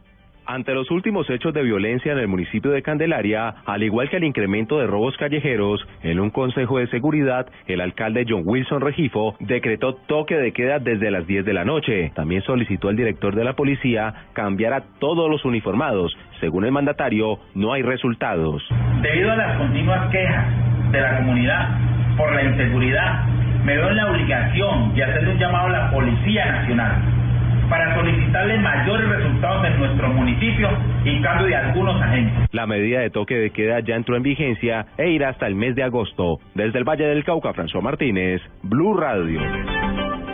Ante los últimos hechos de violencia en el municipio de Candelaria, al igual que el incremento de robos callejeros, en un consejo de seguridad, el alcalde John Wilson Regifo decretó toque de queda desde las 10 de la noche. También solicitó al director de la policía cambiar a todos los uniformados. Según el mandatario, no hay resultados. Debido a las continuas quejas de la comunidad por la inseguridad, me veo en la obligación de hacerle un llamado a la Policía Nacional para solicitarle mayores resultados en nuestro municipio y cambio de algunos agentes. La medida de toque de queda ya entró en vigencia e irá hasta el mes de agosto. Desde el Valle del Cauca, François Martínez, Blue Radio.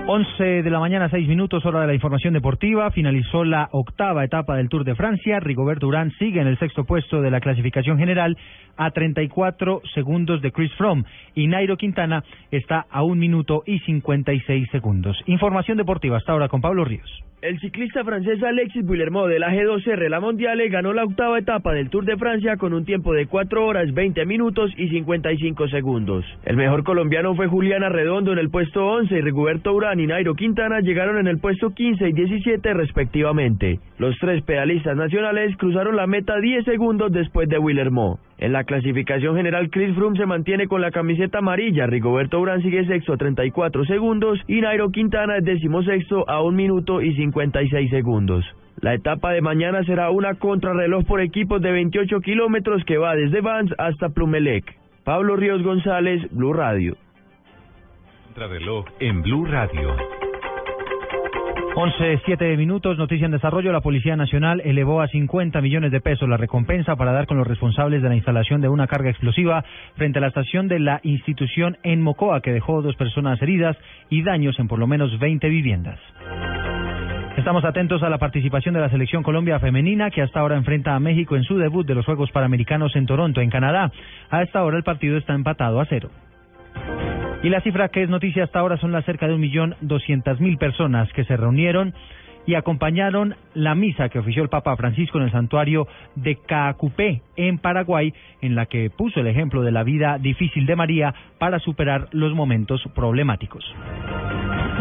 11 de la mañana, 6 minutos, hora de la información deportiva. Finalizó la octava etapa del Tour de Francia. Rigobert Urán sigue en el sexto puesto de la clasificación general a 34 segundos de Chris Froome. Y Nairo Quintana está a 1 minuto y 56 segundos. Información deportiva hasta ahora con Pablo Ríos. El ciclista francés Alexis Vuillermoz de la G12R La Mondiale ganó la octava etapa del Tour de Francia con un tiempo de 4 horas, 20 minutos y 55 segundos. El mejor colombiano fue Julián Arredondo en el puesto 11 y Rigoberto Urán y Nairo Quintana llegaron en el puesto 15 y 17 respectivamente. Los tres pedalistas nacionales cruzaron la meta 10 segundos después de Vuillermoz. En la clasificación general, Chris Froome se mantiene con la camiseta amarilla, Rigoberto Urán sigue sexto a 34 segundos y Nairo Quintana es decimosexto a 1 minuto y 56 segundos. La etapa de mañana será una contrarreloj por equipos de 28 kilómetros que va desde Vans hasta Plumelec. Pablo Ríos González, Blue Radio. Contrarreloj en Blue Radio. 11:07 minutos, noticia en desarrollo. La Policía Nacional elevó a 50 millones de pesos la recompensa para dar con los responsables de la instalación de una carga explosiva frente a la estación de la institución en Mocoa, que dejó 2 personas heridas y daños en por lo menos 20 viviendas. Estamos atentos a la participación de la Selección Colombia Femenina, que hasta ahora enfrenta a México en su debut de los Juegos Panamericanos en Toronto, en Canadá. A esta hora el partido está empatado a 0. Y la cifra que es noticia hasta ahora son las cerca de 1.200.000 personas que se reunieron y acompañaron la misa que ofició el Papa Francisco en el santuario de Caacupé, en Paraguay, en la que puso el ejemplo de la vida difícil de María para superar los momentos problemáticos.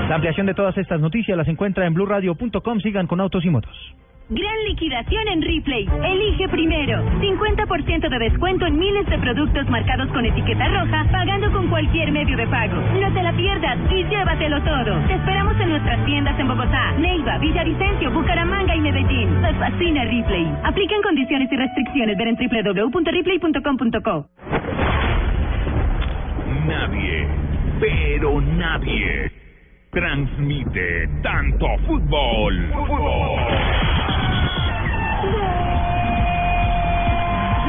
La ampliación de todas estas noticias las encuentra en blueradio.com. Sigan con Autos y Motos. Gran liquidación en Ripley. Elige primero. 50% de descuento en miles de productos marcados con etiqueta roja, pagando con cualquier medio de pago. No te la pierdas y llévatelo todo. Te esperamos en nuestras tiendas en Bogotá, Neiva, Villavicencio, Bucaramanga y Medellín. Nos fascina Ripley. Aplican condiciones y restricciones. Ver en www.ripley.com.co. Nadie, pero nadie, transmite tanto fútbol.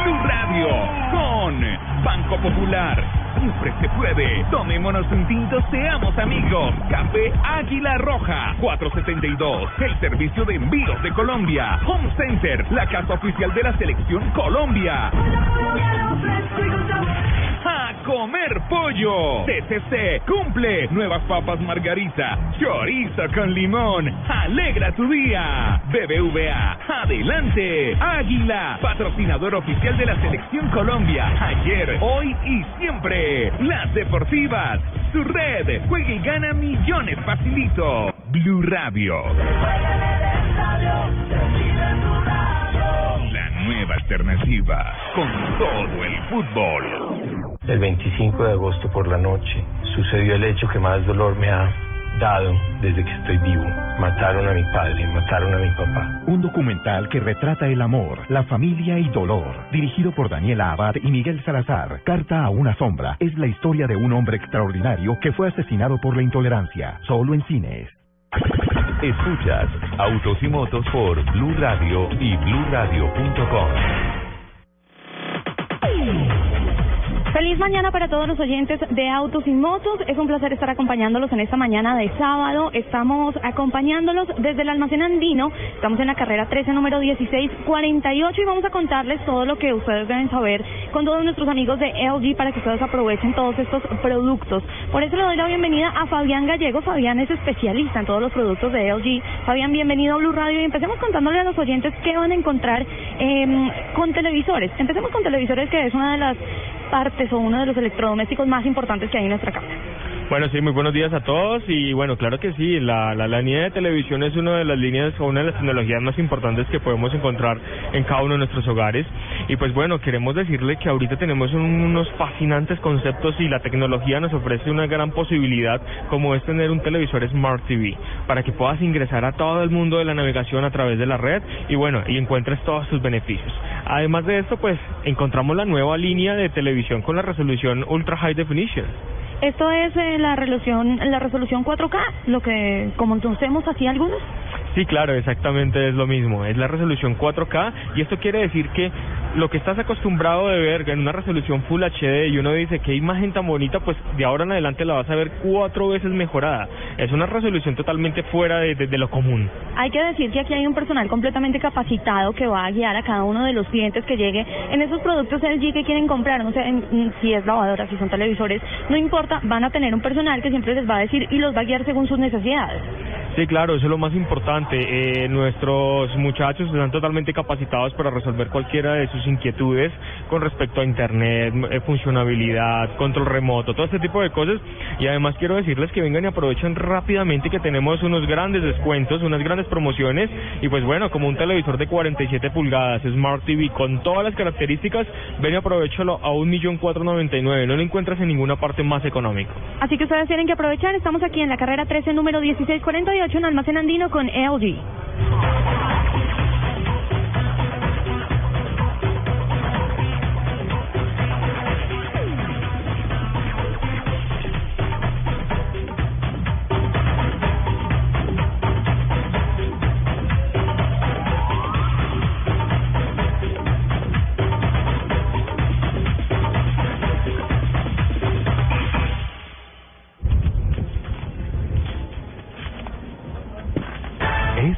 Blue Radio con Banco Popular. Siempre se puede. Tomémonos un tinto, seamos amigos. Café Águila Roja, 472. El servicio de envíos de Colombia. Home Center, la casa oficial de la Selección Colombia. ¡A comer pollo! TCC cumple. Nuevas papas margarita, chorizo con limón. ¡Alegra tu día! BBVA, adelante. Águila, patrocinador oficial de la Selección Colombia. Ayer, hoy y siempre. Las Deportivas, su red. Juega y gana millones facilito. Blue Radio. La nueva alternativa con todo el fútbol. El 25 de agosto por la noche sucedió el hecho que más dolor me ha dado desde que estoy vivo. Mataron a mi padre, mataron a mi papá. Un documental que retrata el amor, la familia y dolor. Dirigido por Daniela Abad y Miguel Salazar. Carta a una sombra es la historia de un hombre extraordinario que fue asesinado por la intolerancia. Solo en cines. Escuchas Autos y Motos por Blue Radio y BlueRadio.com. Feliz mañana para todos los oyentes de Autos y Motos. Es un placer estar acompañándolos en esta mañana de sábado. Estamos acompañándolos desde el Almacén Andino. Estamos en la carrera 13, número 1648, y vamos a contarles todo lo que ustedes deben saber con todos nuestros amigos de LG para que ustedes aprovechen todos estos productos. Por eso le doy la bienvenida a Fabián Gallego. Fabián es especialista en todos los productos de LG. Fabián, bienvenido a Blue Radio, y empecemos contándole a los oyentes qué van a encontrar con televisores. Empecemos con televisores, que es una de las partes o uno de los electrodomésticos más importantes que hay en nuestra casa. Bueno, sí, muy buenos días a todos. Y bueno, claro que sí, la línea de televisión es una de las líneas o una de las tecnologías más importantes que podemos encontrar en cada uno de nuestros hogares. Y pues bueno, queremos decirle que ahorita tenemos unos fascinantes conceptos, y la tecnología nos ofrece una gran posibilidad, como es tener un televisor Smart TV, para que puedas ingresar a todo el mundo de la navegación a través de la red y bueno, y encuentres todos sus beneficios. Además de esto, pues encontramos la nueva línea de televisión con la resolución Ultra High Definition. Esto es la resolución 4K, lo que como conocemos así algunos. Sí, claro, exactamente es lo mismo, es la resolución 4K, y esto quiere decir que lo que estás acostumbrado de ver en una resolución Full HD y uno dice qué imagen tan bonita, pues de ahora en adelante la vas a ver 4 veces mejorada. Es una resolución totalmente fuera de lo común. Hay que decir que aquí hay un personal completamente capacitado que va a guiar a cada uno de los clientes que llegue en esos productos LG que quieren comprar. No sé si es lavadora, si son televisores, no importa, van a tener un personal que siempre les va a decir y los va a guiar según sus necesidades. Sí, claro, eso es lo más importante. Nuestros muchachos están totalmente capacitados para resolver cualquiera de sus inquietudes con respecto a internet, funcionalidad, control remoto, todo este tipo de cosas. Y además quiero decirles que vengan y aprovechen rápidamente, que tenemos unos grandes descuentos, unas grandes promociones. Y pues bueno, como un televisor de 47 pulgadas, Smart TV, con todas las características, ven y aprovechalo a $1.499.000. No lo encuentras en ninguna parte más económico. Así que ustedes tienen que aprovechar. Estamos aquí en la carrera 13, número 1648. En Almacén Andino con LG.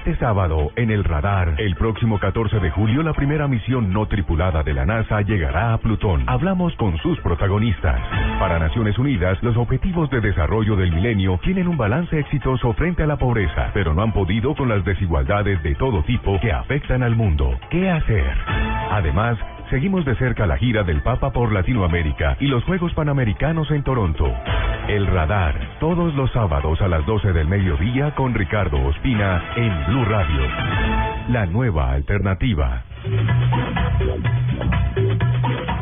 Este sábado, en el radar, el próximo 14 de julio, la primera misión no tripulada de la NASA llegará a Plutón. Hablamos con sus protagonistas. Para Naciones Unidas, los objetivos de desarrollo del milenio tienen un balance exitoso frente a la pobreza, pero no han podido con las desigualdades de todo tipo que afectan al mundo. ¿Qué hacer? Además, seguimos de cerca la gira del Papa por Latinoamérica y los Juegos Panamericanos en Toronto. El Radar, todos los sábados a las 12 del mediodía con Ricardo Ospina en Blue Radio. La nueva alternativa.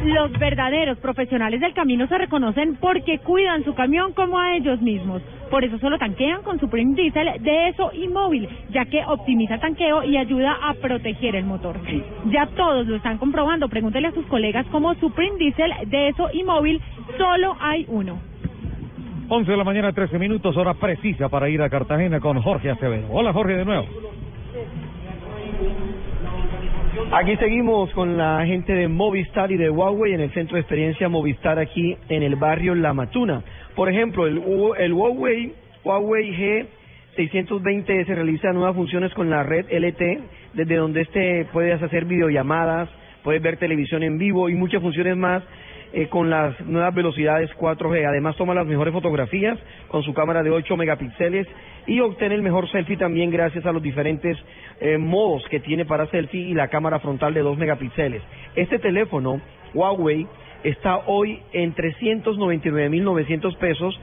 Los verdaderos profesionales del camino se reconocen porque cuidan su camión como a ellos mismos. Por eso solo tanquean con Supreme Diesel de ESO y Móvil, ya que optimiza el tanqueo y ayuda a proteger el motor. Ya todos lo están comprobando. Pregúntele a sus colegas cómo Supreme Diesel de ESO y Móvil, solo hay uno. 11 de la mañana, 13 minutos, hora precisa para ir a Cartagena con Jorge Acevedo. Hola, Jorge, de nuevo. Aquí seguimos con la gente de Movistar y de Huawei en el Centro de Experiencia Movistar aquí en el barrio La Matuna. Por ejemplo, el Huawei G620S realiza nuevas funciones con la red LTE, desde donde puedes hacer videollamadas, puedes ver televisión en vivo y muchas funciones más con las nuevas velocidades 4G. Además, toma las mejores fotografías con su cámara de 8 megapíxeles y obtiene el mejor selfie también gracias a los diferentes modos que tiene para selfie y la cámara frontal de 2 megapíxeles. Este teléfono, Huawei, está hoy en $399.900 pesos,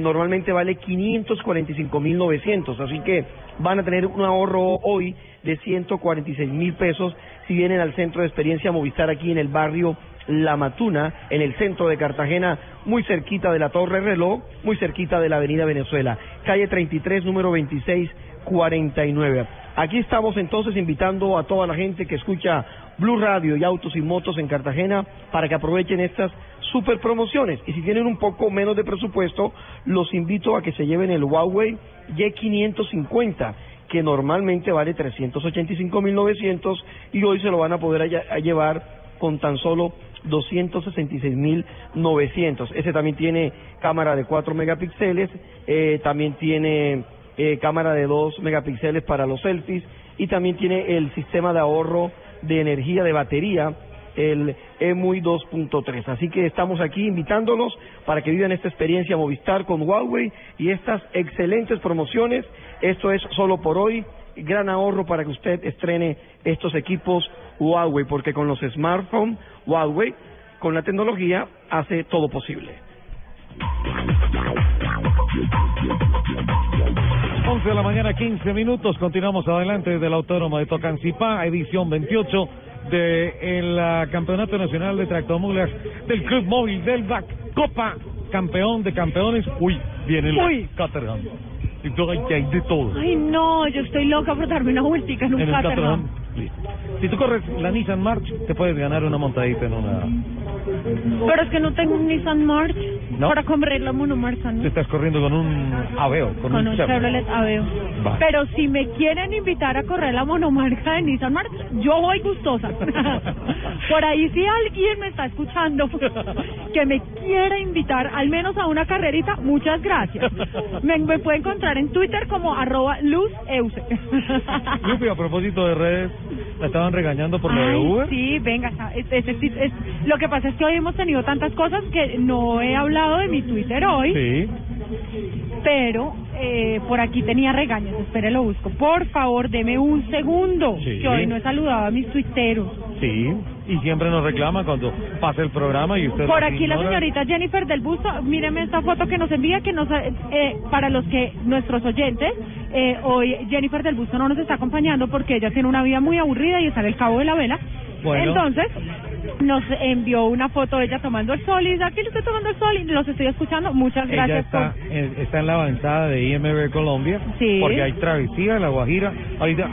normalmente vale $545.900, así que van a tener un ahorro hoy de $146.000 pesos si vienen al Centro de Experiencia Movistar aquí en el barrio La Matuna, en el centro de Cartagena, muy cerquita de la Torre Reloj, muy cerquita de la Avenida Venezuela, calle 33, número 2649. Aquí estamos entonces invitando a toda la gente que escucha Blue Radio y Autos y Motos en Cartagena para que aprovechen estas super promociones. Y si tienen un poco menos de presupuesto, los invito a que se lleven el Huawei Y550, que normalmente vale $385.900, y hoy se lo van a poder llevar con tan solo 266.900. Ese también tiene cámara de 4 megapíxeles, también tiene cámara de 2 megapíxeles para los selfies, y también tiene el sistema de ahorro de energía de batería, el EMUI 2.3. Así que estamos aquí invitándolos para que vivan esta experiencia Movistar con Huawei y estas excelentes promociones. Esto es solo por hoy. Gran ahorro para que usted estrene estos equipos Huawei, porque con los smartphones Huawei, con la tecnología, hace todo posible. 11 de la mañana, 15 minutos. Continuamos adelante desde la Autónoma de Tocancipá, edición 28 del Campeonato Nacional de Tractomulas del Club Móvil del BAC, Copa Campeón de Campeones. Uy, viene el Caterham. Y hay de todo. Ay, no, yo estoy loca por darme una vueltica en un Caterham. Si tú corres la Nissan March, te puedes ganar una montadita en una... Pero es que no tengo un Nissan March, ¿no?, para comprar la monomarca, ¿no? Te estás corriendo con un Aveo, con un Chevrolet Aveo. Vale. Pero si me quieren invitar a correr la monomarca de Nissan March, yo voy gustosa. Por ahí, si alguien me está escuchando que me quiera invitar al menos a una carrerita, muchas gracias. Me puede encontrar en Twitter como @luzeuse. Lupi, a propósito de redes, la estaban regañando por lo de Uber. Sí, venga, lo que pasa es que hoy hemos tenido tantas cosas que no he hablado de mi Twitter hoy. Sí. Pero por aquí tenía regaños, espere, lo busco. Por favor, deme un segundo, sí, que hoy no he saludado a mis tuiteros. Sí, y siempre nos reclama cuando pasa el programa y usted... Por aquí ignora. La señorita Jennifer del Busto, míreme esta foto que nos envía, que nos para los que nuestros oyentes, hoy Jennifer del Busto no nos está acompañando porque ella tiene una vida muy aburrida y está en el Cabo de la Vela. Bueno. Entonces... nos envió una foto de ella tomando el sol y aquí le estoy tomando el sol y los estoy escuchando. Muchas gracias. Ella está en la avanzada de IMB Colombia, sí, porque hay travesía en La Guajira.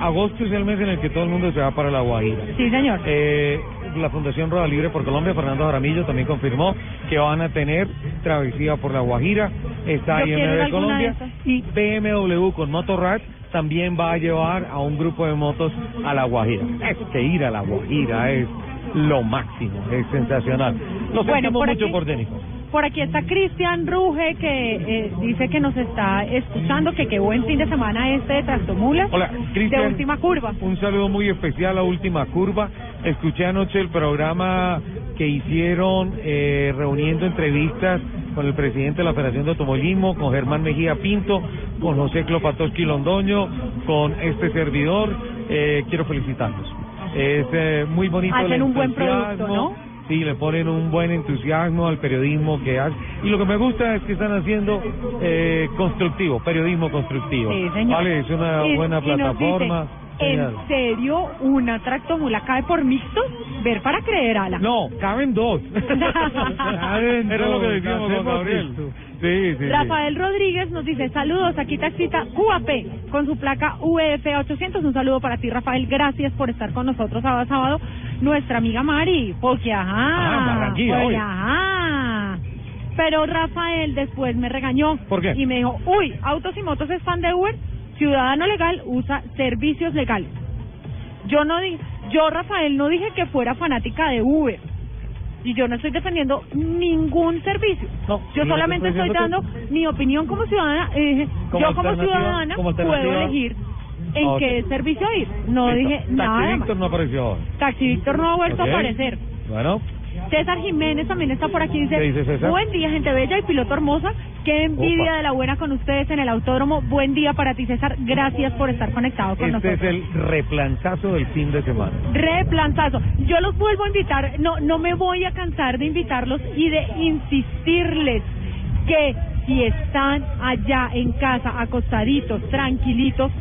Agosto es el mes en el que todo el mundo se va para La Guajira. Sí, señor. La Fundación Rueda Libre por Colombia, Fernando Jaramillo, también confirmó que van a tener travesía por La Guajira. Está IMB Colombia y BMW con Motorrad también va a llevar a un grupo de motos a La Guajira. Es que ir a La Guajira es... lo máximo, es sensacional. Nos sentimos mucho por Denis. Por aquí está Cristian Ruge, que dice que nos está escuchando, que qué buen fin de semana este de Tractomulas. Hola, Cristian. De Última Curva. Un saludo muy especial a Última Curva. Escuché anoche el programa que hicieron reuniendo entrevistas con el presidente de la Federación de Automovilismo, con Germán Mejía Pinto, con José Klopatowski Londoño, con este servidor. Quiero felicitarlos. Es muy bonito. Hacen un buen producto, ¿no? Sí, le ponen un buen entusiasmo al periodismo que hacen. Y lo que me gusta es que están haciendo constructivo, periodismo constructivo. Sí, señor. Vale, es una buena plataforma. Dicen, ¿en serio una tractomula cabe por mixto? Ver para creer, Ala. No, caben dos. Era lo que decíamos con Gabriel. Sí, sí, Rafael Rodríguez nos dice, saludos, aquí taxista QAP con su placa UF800, un saludo para ti, Rafael, gracias por estar con nosotros sábado, nuestra amiga Mari, porque ajá, pero Rafael después me regañó. ¿Por qué? Y me dijo, uy, Autos y Motos es fan de Uber, ciudadano legal, usa servicios legales. Yo no dije, Rafael, no dije que fuera fanática de Uber. Y yo no estoy defendiendo ningún servicio. No, yo solamente estoy dando mi opinión como ciudadana. Yo como ciudadana puedo elegir en qué servicio ir. No dije nada. Taxi Víctor no apareció. Taxi Víctor no ha vuelto a aparecer. Bueno. César Jiménez también está por aquí. Dice buen día, gente bella y piloto hermosa. Qué envidia de la buena con ustedes en el autódromo. Buen día para ti, César. Gracias por estar conectado con nosotros. Este es el replantazo del fin de semana. Replantazo. Yo los vuelvo a invitar. No me voy a cansar de invitarlos y de insistirles que si están allá en casa, acostaditos, tranquilitos,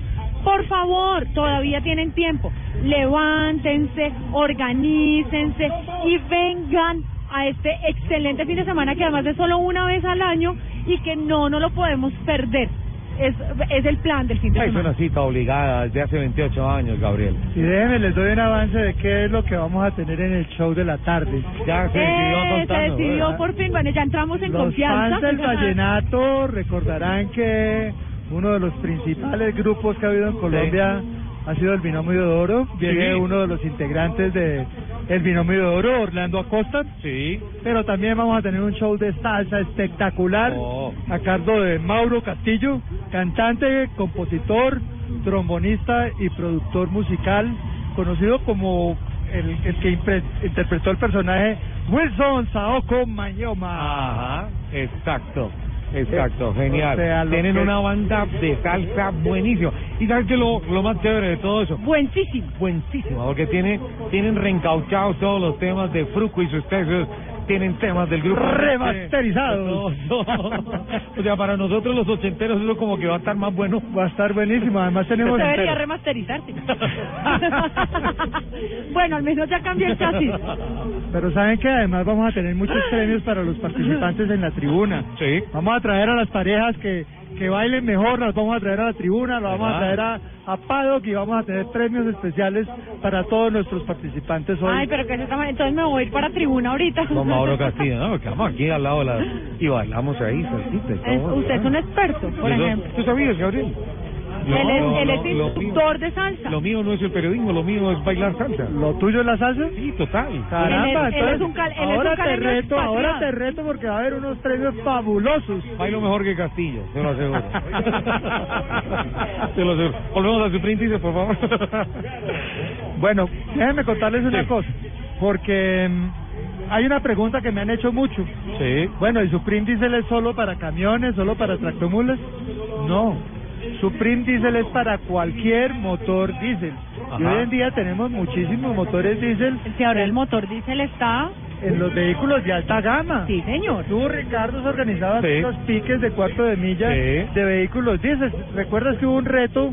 por favor, todavía tienen tiempo. Levántense, organícense y vengan a este excelente fin de semana que además es solo una vez al año y que no lo podemos perder. Es el plan del fin de semana. Es una cita obligada desde hace 28 años, Gabriel. Y déjenme, les doy un avance de qué es lo que vamos a tener en el show de la tarde. Ya se decidió contando, ¿verdad? Por fin, bueno, ya entramos en confianza. Los fans del vallenato recordarán que... uno de los principales grupos que ha habido en Colombia ha sido el Binomio de Oro. Viene uno de los integrantes de el binomio de oro Orlando Acosta. Sí. Pero también vamos a tener un show de salsa espectacular a cargo de Mauro Castillo, cantante, compositor, trombonista y productor musical, conocido como el que interpretó el personaje Wilson Saoko Mañoma. Ajá, exacto. Exacto, genial. O sea, tienen una banda de salsa buenísima. ¿Y sabes qué es lo más chévere de todo eso? Buenísimo. Buenísima, porque tienen reencauchados todos los temas de Fruco y sus textos. Tienen temas del grupo remasterizados. O sea, para nosotros los ochenteros eso como que va a estar más bueno. Va a estar buenísimo. Además tenemos... Usted debería remasterizarse. Bueno, al menos ya cambió el chasis. Pero saben que además vamos a tener muchos premios para los participantes en la tribuna. Sí. Vamos a traer a las parejas que bailen mejor, las vamos a traer a la tribuna, las vamos a traer a Paddock y vamos a tener premios especiales para todos nuestros participantes hoy. Ay, pero que se está... Entonces me voy a ir para tribuna ahorita. Con Mauro Castillo, ¿no? Porque vamos aquí al lado de la... Y bailamos ahí, salsita. Usted es un experto, por ejemplo. ¿Tú sabías, Gabriel? Él es instructor de salsa. Lo mío no es el periodismo, lo mío es bailar salsa. ¿Lo tuyo es la salsa? Sí, total. Caramba, ahora te reto porque va a haber unos premios fabulosos. Bailo mejor que Castillo, se lo aseguro. Se lo aseguro. Volvemos a su príncipe, por favor. Bueno, déjenme contarles una cosa, porque hay una pregunta que me han hecho mucho. Sí. Bueno, ¿y Supreme Diesel es solo para camiones, solo para tractomulas? No. Supreme Diesel es para cualquier motor diésel. Y hoy en día tenemos muchísimos motores diésel. Si ahora el motor diésel está en los vehículos de alta gama. Sí, señor. Tú, Ricardo, has organizado los piques de cuarto de milla de vehículos diésel. ¿Recuerdas que hubo un reto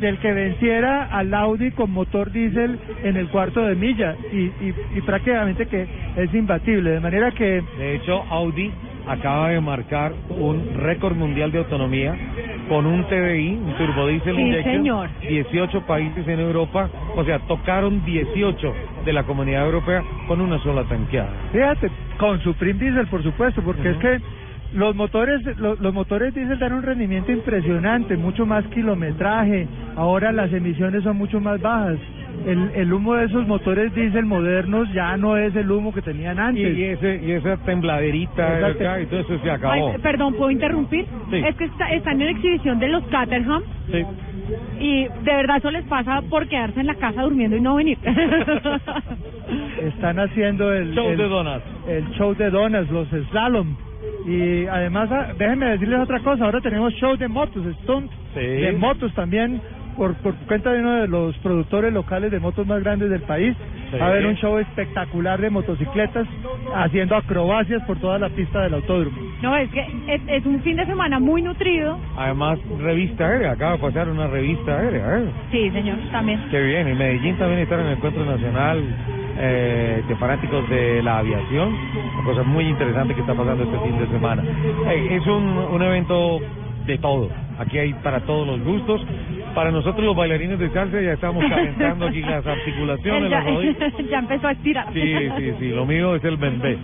del que venciera al Audi con motor diésel en el cuarto de milla? Y prácticamente que es imbatible. De manera que... De hecho, Audi acaba de marcar un récord mundial de autonomía con un TDI, un turbodiesel injection, señor. 18 países en Europa, o sea, tocaron 18 de la Comunidad Europea con una sola tanqueada. Fíjate, con Supreme Diesel, por supuesto, porque es que los motores diésel dan un rendimiento impresionante, mucho más kilometraje, ahora las emisiones son mucho más bajas. El humo de esos motores diésel modernos ya no es el humo que tenían antes. Y esa tembladerita, y todo eso se acabó. Ay, perdón, ¿puedo interrumpir? Sí. Es que están en exhibición de los Caterham. Sí. Y de verdad eso les pasa por quedarse en la casa durmiendo y no venir. Están haciendo el show de donuts, los slalom. Y además, déjenme decirles otra cosa, ahora tenemos show de motos, stunt de motos también. Por cuenta de uno de los productores locales de motos más grandes del país, va a haber un show espectacular de motocicletas haciendo acrobacias por toda la pista del autódromo. No, es que es un fin de semana muy nutrido. Además, revista aérea, acaba de pasar una revista aérea. Sí, señor, también. Qué bien, en Medellín también estar en el Encuentro Nacional de Fanáticos de la Aviación, una cosa muy interesante que está pasando este fin de semana. Es un evento de todo, aquí hay para todos los gustos. Para nosotros los bailarines de salsa ya estamos calentando aquí las articulaciones, las rodillas. Ya empezó a estirar. Sí, lo mío es el bembé.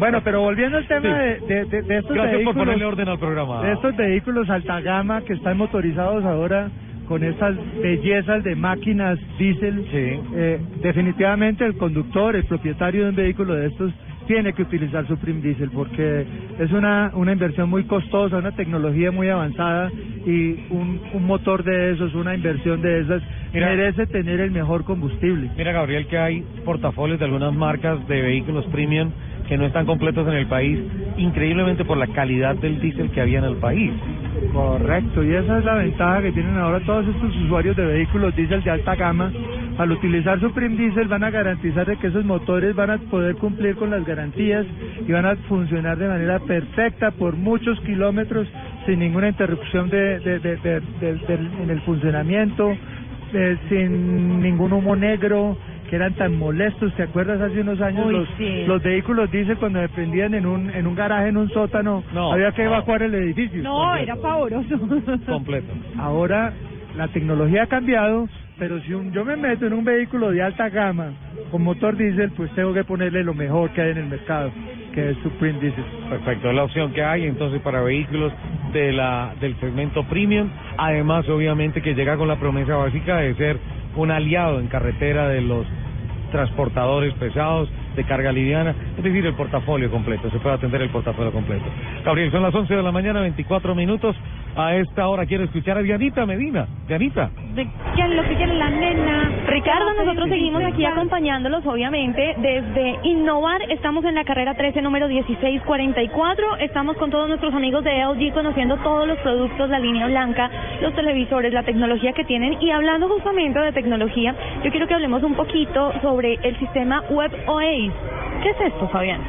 Bueno, pero volviendo al tema de estos vehículos... Gracias por ponerle orden al programa. De estos vehículos alta gama que están motorizados ahora con esas bellezas de máquinas diésel. Sí. Definitivamente el conductor, el propietario de un vehículo de estos, tiene que utilizar Supreme Diesel porque es una inversión muy costosa, una tecnología muy avanzada y un motor de esos, una inversión de esas, merece tener el mejor combustible. Mira, Gabriel, que hay portafolios de algunas marcas de vehículos premium que no están completos en el país, increíblemente por la calidad del diésel que había en el país. Correcto, y esa es la ventaja que tienen ahora todos estos usuarios de vehículos diésel de alta gama. Al utilizar Supreme Diesel van a garantizar de que esos motores van a poder cumplir con las garantías y van a funcionar de manera perfecta por muchos kilómetros sin ninguna interrupción en el funcionamiento, sin ningún humo negro, que eran tan molestos. ¿Te acuerdas hace unos años? Los vehículos diésel cuando se prendían en un garaje, en un sótano, había que evacuar el edificio. Completo. Era pavoroso. Completo. Ahora la tecnología ha cambiado, pero si yo me meto en un vehículo de alta gama con motor diésel, pues tengo que ponerle lo mejor que hay en el mercado, que es Supreme Diesel. Perfecto, es la opción que hay entonces para vehículos de del segmento premium, además obviamente que llega con la promesa básica de ser un aliado en carretera de los transportadores pesados, de carga liviana, es decir, el portafolio completo, se puede atender el portafolio completo. Gabriel, son las 11 de la mañana, 24 minutos, a esta hora quiero escuchar a Dianita Medina. Dianita. ¿De qué es lo que quiere la nena? Ricardo, nosotros seguimos aquí acompañándolos, obviamente, desde Innovar, estamos en la carrera 13, número 1644, estamos con todos nuestros amigos de LG, conociendo todos los productos, la línea blanca, los televisores, la tecnología que tienen, y hablando justamente de tecnología, yo quiero que hablemos un poquito sobre el sistema WebOS. ¿Qué es esto, Fabián?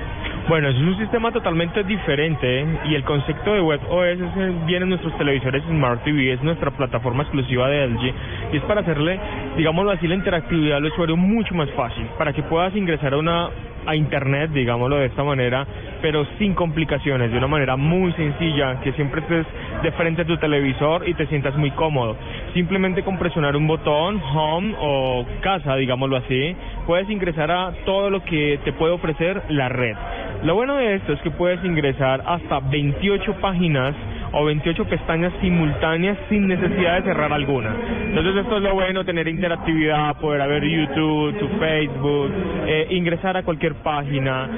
Bueno, es un sistema totalmente diferente, y el concepto de WebOS viene en nuestros televisores Smart TV, es nuestra plataforma exclusiva de LG, y es para hacerle, digámoslo así, la interactividad al usuario mucho más fácil, para que puedas ingresar a internet, digámoslo de esta manera, pero sin complicaciones, de una manera muy sencilla, que siempre estés de frente a tu televisor y te sientas muy cómodo. Simplemente con presionar un botón, home o casa, digámoslo así, puedes ingresar a todo lo que te puede ofrecer la red. Lo bueno de esto es que puedes ingresar hasta 28 páginas o 28 pestañas simultáneas sin necesidad de cerrar alguna. Entonces esto es lo bueno, tener interactividad, poder ver YouTube, tu Facebook, ingresar a cualquier página,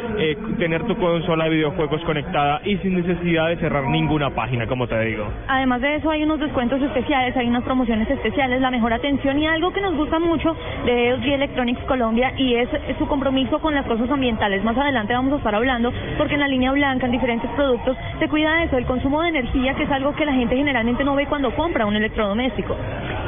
tener tu consola de videojuegos conectada y sin necesidad de cerrar ninguna página, como te digo. Además de eso hay unos descuentos especiales, hay unas promociones especiales, la mejor atención, y algo que nos gusta mucho de LG Electronics Colombia, y es su compromiso con las cosas ambientales. Más adelante vamos a estar hablando, porque en la línea blanca, en diferentes productos, se cuida de eso, el consumo de energía, que es algo que la gente generalmente no ve cuando compra un electrodoméstico.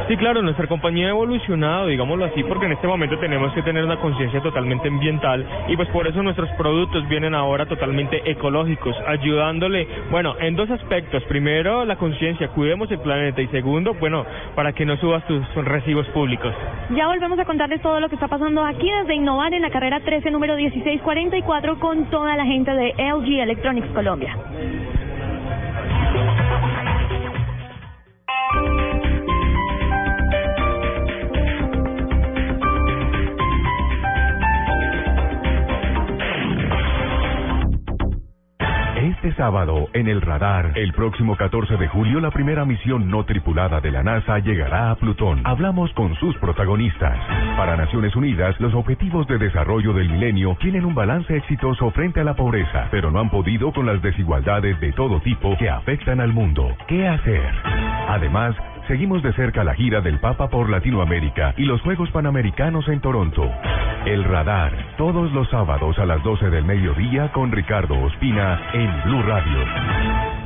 Sí, claro, nuestra compañía ha evolucionado, digámoslo así, porque en este momento tenemos que tener una conciencia totalmente ambiental, y pues por eso nuestros productos vienen ahora totalmente ecológicos, ayudándole, bueno, en dos aspectos. Primero, la conciencia, cuidemos el planeta, y segundo, bueno, para que no subas tus recibos públicos. Ya volvemos a contarles todo lo que está pasando aquí desde Innovar en la carrera 13, número 1644, con toda la gente de LG Electronics Colombia. Este sábado, en el radar, el próximo 14 de julio, la primera misión no tripulada de la NASA llegará a Plutón. Hablamos con sus protagonistas. Para Naciones Unidas, los objetivos de desarrollo del milenio tienen un balance exitoso frente a la pobreza, pero no han podido con las desigualdades de todo tipo que afectan al mundo. ¿Qué hacer? Además, seguimos de cerca la gira del Papa por Latinoamérica y los Juegos Panamericanos en Toronto. El Radar, todos los sábados a las 12 del mediodía con Ricardo Ospina en Blue Radio.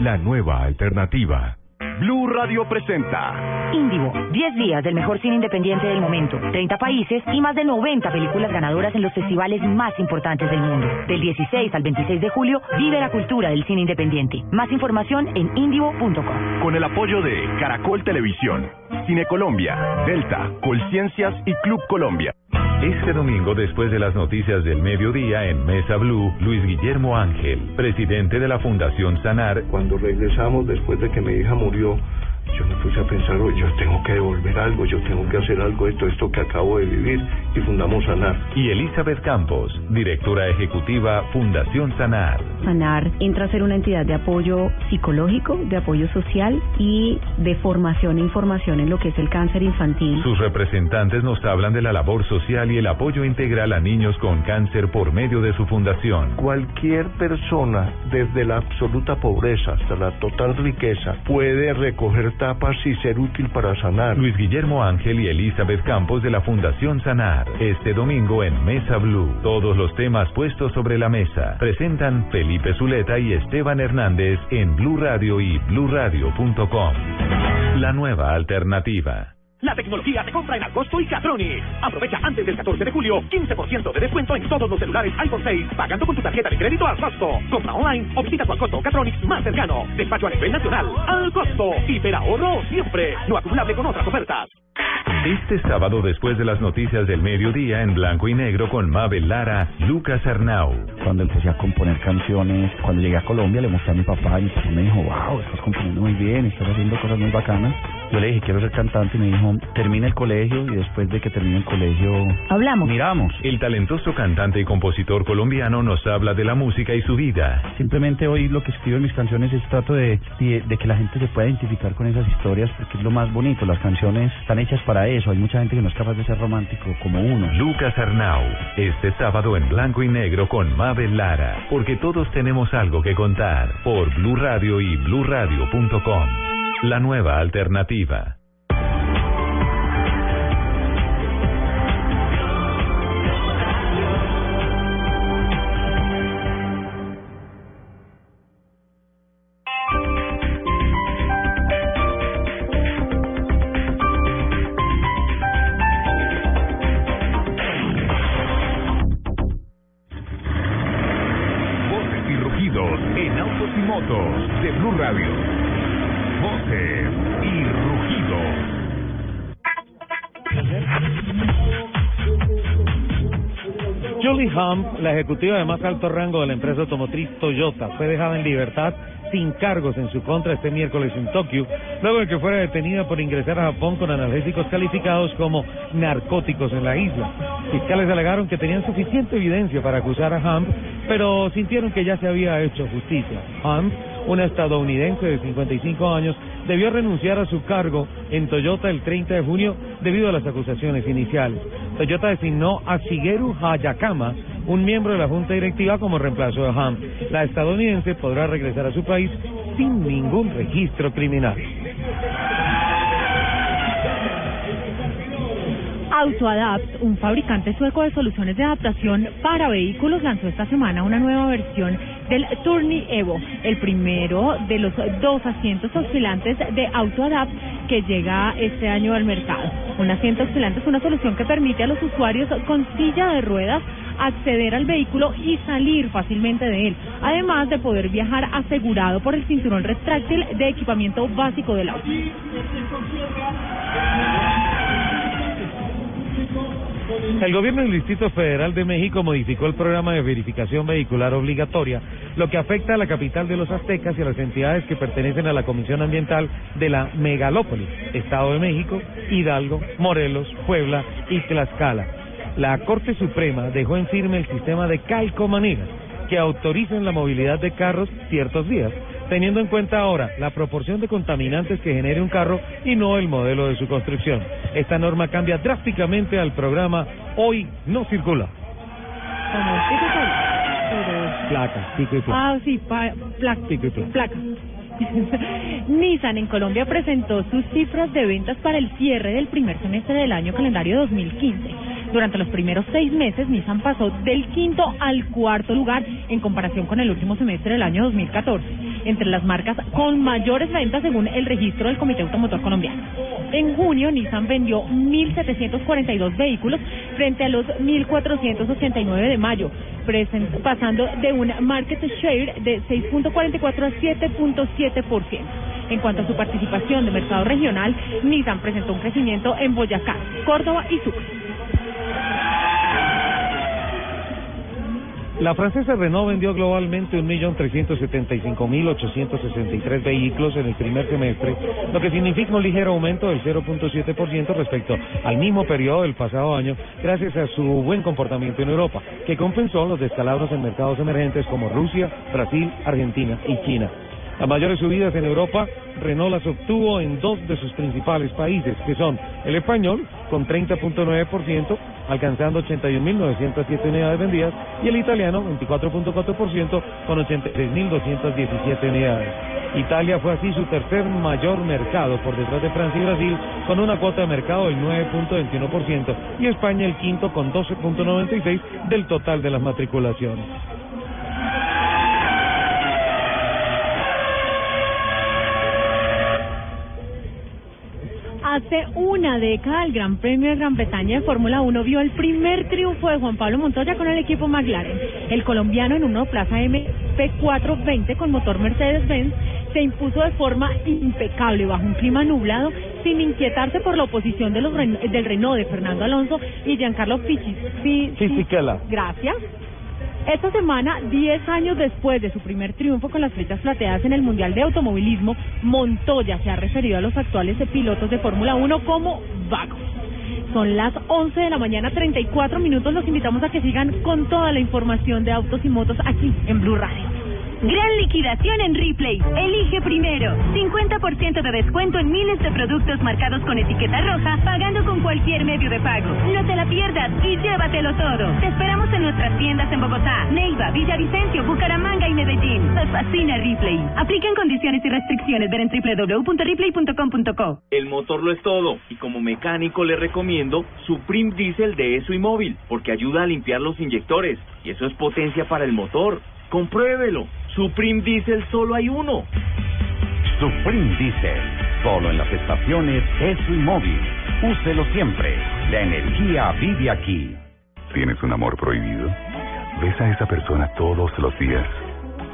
La nueva alternativa. Blue Radio presenta Índigo, 10 días del mejor cine independiente del momento, 30 países y más de 90 películas ganadoras en los festivales más importantes del mundo. Del 16 al 26 de julio, vive la cultura del cine independiente. Más información en indigo.com. Con el apoyo de Caracol Televisión, Cine Colombia, Delta, Colciencias y Club Colombia. Este domingo, después de las noticias del mediodía en Mesa Blue, Luis Guillermo Ángel, presidente de la Fundación Sanar. Cuando regresamos después de que mi hija murió, yo me puse a pensar, oye, yo tengo que devolver algo, yo tengo que hacer algo, esto que acabo de vivir, y fundamos Sanar. Y Elizabeth Campos, directora ejecutiva Fundación Sanar. Sanar entra a ser una entidad de apoyo psicológico, de apoyo social y de formación e información en lo que es el cáncer infantil. Sus representantes nos hablan de la labor social y el apoyo integral a niños con cáncer por medio de su fundación. Cualquier persona, desde la absoluta pobreza hasta la total riqueza, puede recoger tapas y ser útil para sanar. Luis Guillermo Ángel y Elizabeth Campos de la Fundación Sanar. Este domingo en Mesa Blue. Todos los temas puestos sobre la mesa. Presentan Felipe Zuleta y Esteban Hernández en Blue Radio y BluRadio.com. La nueva alternativa. La tecnología se compra en Agosto y Catronics. Aprovecha antes del 14 de julio 15% de descuento en todos los celulares iPhone 6, pagando con tu tarjeta de crédito al costo. Compra online o visita tu Agosto Catronics más cercano. Despacho a nivel nacional. Al costo. Hiperahorro siempre. No acumulable con otras ofertas. Este sábado, después de las noticias del mediodía en blanco y negro con Mabel Lara, Lucas Arnau. Cuando empecé a componer canciones, cuando llegué a Colombia le mostré a mi papá, y mi papá me dijo, wow, estás componiendo muy bien, estás haciendo cosas muy bacanas. Yo le dije, quiero ser cantante, y me dijo, termina el colegio, y después de que termine el colegio... hablamos. Miramos. El talentoso cantante y compositor colombiano nos habla de la música y su vida. Simplemente hoy lo que escribo en mis canciones es trato de que la gente se pueda identificar con esas historias, porque es lo más bonito. Las canciones están hechas para eso. Hay mucha gente que no es capaz de ser romántico como uno. Lucas Arnau, este sábado en Blanco y Negro con Mabel Lara, porque todos tenemos algo que contar, por Blu Radio y BluRadio.com. La nueva alternativa. La ejecutiva de más alto rango de la empresa automotriz Toyota fue dejada en libertad sin cargos en su contra este miércoles en Tokio, luego de que fuera detenida por ingresar a Japón con analgésicos calificados como narcóticos en la isla. Fiscales alegaron que tenían suficiente evidencia para acusar a Hamp, pero sintieron que ya se había hecho justicia. Hamp, una estadounidense de 55 años, debió renunciar a su cargo en Toyota el 30 de junio debido a las acusaciones iniciales. Toyota designó a Shigeru Hayakama, un miembro de la junta directiva, como reemplazo de Ham. La estadounidense podrá regresar a su país sin ningún registro criminal. AutoAdapt, un fabricante sueco de soluciones de adaptación para vehículos, lanzó esta semana una nueva versión del Tourney Evo, el primero de los dos asientos oscilantes de AutoAdapt que llega este año al mercado. Un asiento oscilante es una solución que permite a los usuarios con silla de ruedas acceder al vehículo y salir fácilmente de él, además de poder viajar asegurado por el cinturón retráctil de equipamiento básico del auto. El gobierno del Distrito Federal de México modificó el programa de verificación vehicular obligatoria, lo que afecta a la capital de los aztecas y a las entidades que pertenecen a la Comisión Ambiental de la megalópolis, Estado de México, Hidalgo, Morelos, Puebla y Tlaxcala. La Corte Suprema dejó en firme el sistema de calcomanías que autorizan la movilidad de carros ciertos días, teniendo en cuenta ahora la proporción de contaminantes que genere un carro y no el modelo de su construcción. Esta norma cambia drásticamente al programa Hoy No Circula. Placa, pico y placa. Ah, sí, placa, pico y placa. Nissan en Colombia presentó sus cifras de ventas para el cierre del primer semestre del año calendario 2015. Durante los primeros 6 meses, Nissan pasó del 5.º al 4.º lugar en comparación con el último semestre del año 2014, entre las marcas con mayores ventas según el registro del Comité Automotor Colombiano. En junio, Nissan vendió 1.742 vehículos frente a los 1.489 de mayo, pasando de un market share de 6.44 a 7.7%. En cuanto a su participación de mercado regional, Nissan presentó un crecimiento en Boyacá, Córdoba y Sucre. La francesa Renault vendió globalmente 1.375.863 vehículos en el primer semestre, lo que significa un ligero aumento del 0.7% respecto al mismo periodo del pasado año, gracias a su buen comportamiento en Europa, que compensó los descalabros en mercados emergentes como Rusia, Brasil, Argentina y China. Las mayores subidas en Europa, Renault las obtuvo en dos de sus principales países, que son el español, con 30.9%, alcanzando 81.907 unidades vendidas, y el italiano, 24.4%, con 86.217 unidades. Italia fue así su tercer mayor mercado, por detrás de Francia y Brasil, con una cuota de mercado del 9.21%, y España el quinto con 12.96% del total de las matriculaciones. Hace una década, el Gran Premio de Gran Bretaña de Fórmula 1 vio el primer triunfo de Juan Pablo Montoya con el equipo McLaren. El colombiano, en una plaza MP420 con motor Mercedes-Benz, se impuso de forma impecable bajo un clima nublado, sin inquietarse por la oposición de del Renault de Fernando Alonso y Giancarlo Fisichella. Gracias. Esta semana, 10 años después de su primer triunfo con las flechas plateadas en el Mundial de Automovilismo, Montoya se ha referido a los actuales pilotos de Fórmula 1 como vagos. Son las 11 de la mañana, 34 minutos. Los invitamos a que sigan con toda la información de autos y motos aquí en Blue Radio. Gran liquidación en Ripley. Elige primero. 50% de descuento en miles de productos marcados con etiqueta roja, pagando con cualquier medio de pago. No te la pierdas y llévatelo todo. Te esperamos en nuestras tiendas en Bogotá, Neiva, Villavicencio, Bucaramanga y Medellín. Nos fascina Ripley. Aplican condiciones y restricciones. Ver en www.ripley.com.co. El motor lo es todo. Y como mecánico le recomiendo Supreme Diesel de ESO y Móvil, porque ayuda a limpiar los inyectores. Y eso es potencia para el motor. Compruébelo. Supreme Diesel, solo hay uno. Supreme Diesel, solo en las estaciones ESO y Móvil. Úselo siempre. La energía vive aquí. ¿Tienes un amor prohibido? ¿Ves a esa persona todos los días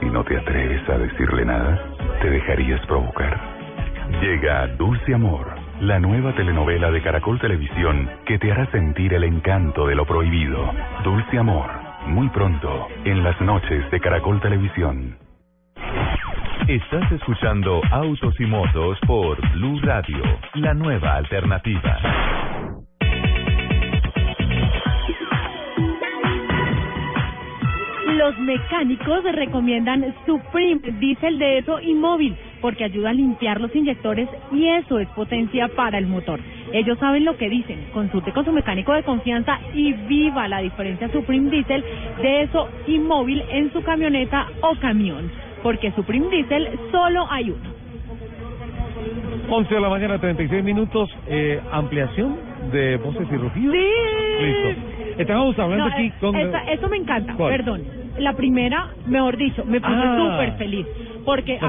y no te atreves a decirle nada? ¿Te dejarías provocar? Llega Dulce Amor, la nueva telenovela de Caracol Televisión que te hará sentir el encanto de lo prohibido. Dulce Amor. Muy pronto, en las noches de Caracol Televisión. Estás escuchando Autos y Motos por Blue Radio, la nueva alternativa. Los mecánicos recomiendan Supreme Diesel de ESO y Móvil, porque ayuda a limpiar los inyectores y eso es potencia para el motor. Ellos saben lo que dicen. Consulte con su mecánico de confianza y viva la diferencia Supreme Diesel de ESO y Móvil en su camioneta o camión, porque Supreme Diesel solo hay uno. 11 de la mañana, 36 minutos, ampliación de voces y rugidos. Sí. Listo. Estamos hablando aquí con... Eso me encanta. ¿Cuál? Perdón. La primera, mejor dicho, me puse súper feliz. Porque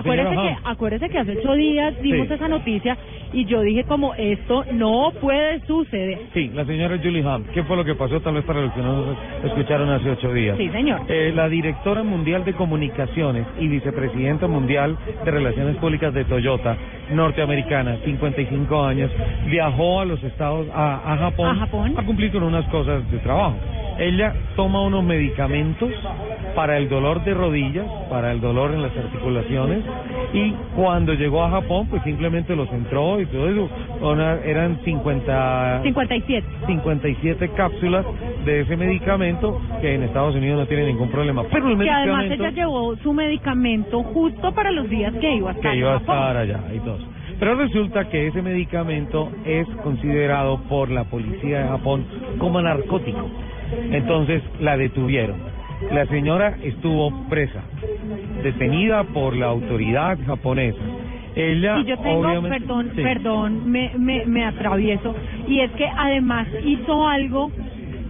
acuérdese que hace 8 días dimos esa noticia y yo dije como esto no puede suceder. Sí, la señora Julie Hamm. ¿Qué fue lo que pasó tal vez para los que no escucharon hace 8 días? Sí, señor. La directora mundial de comunicaciones y vicepresidenta mundial de relaciones públicas de Toyota, norteamericana, 55 años, viajó a los estados, a Japón, a cumplir con unas cosas de trabajo. Ella toma unos medicamentos para el dolor de rodillas, para el dolor en las articulaciones, y cuando llegó a Japón, pues simplemente los entró y todo eso. Eran 57 cápsulas de ese medicamento que en Estados Unidos no tiene ningún problema. Pero el medicamento, además ella llevó su medicamento justo para los días que iba a estar allá y todo. Pero resulta que ese medicamento es considerado por la policía de Japón como narcótico. Entonces la detuvieron. La señora estuvo presa, detenida por la autoridad japonesa. Ella, y yo tengo, obviamente, perdón, me atravieso. Y es que además hizo algo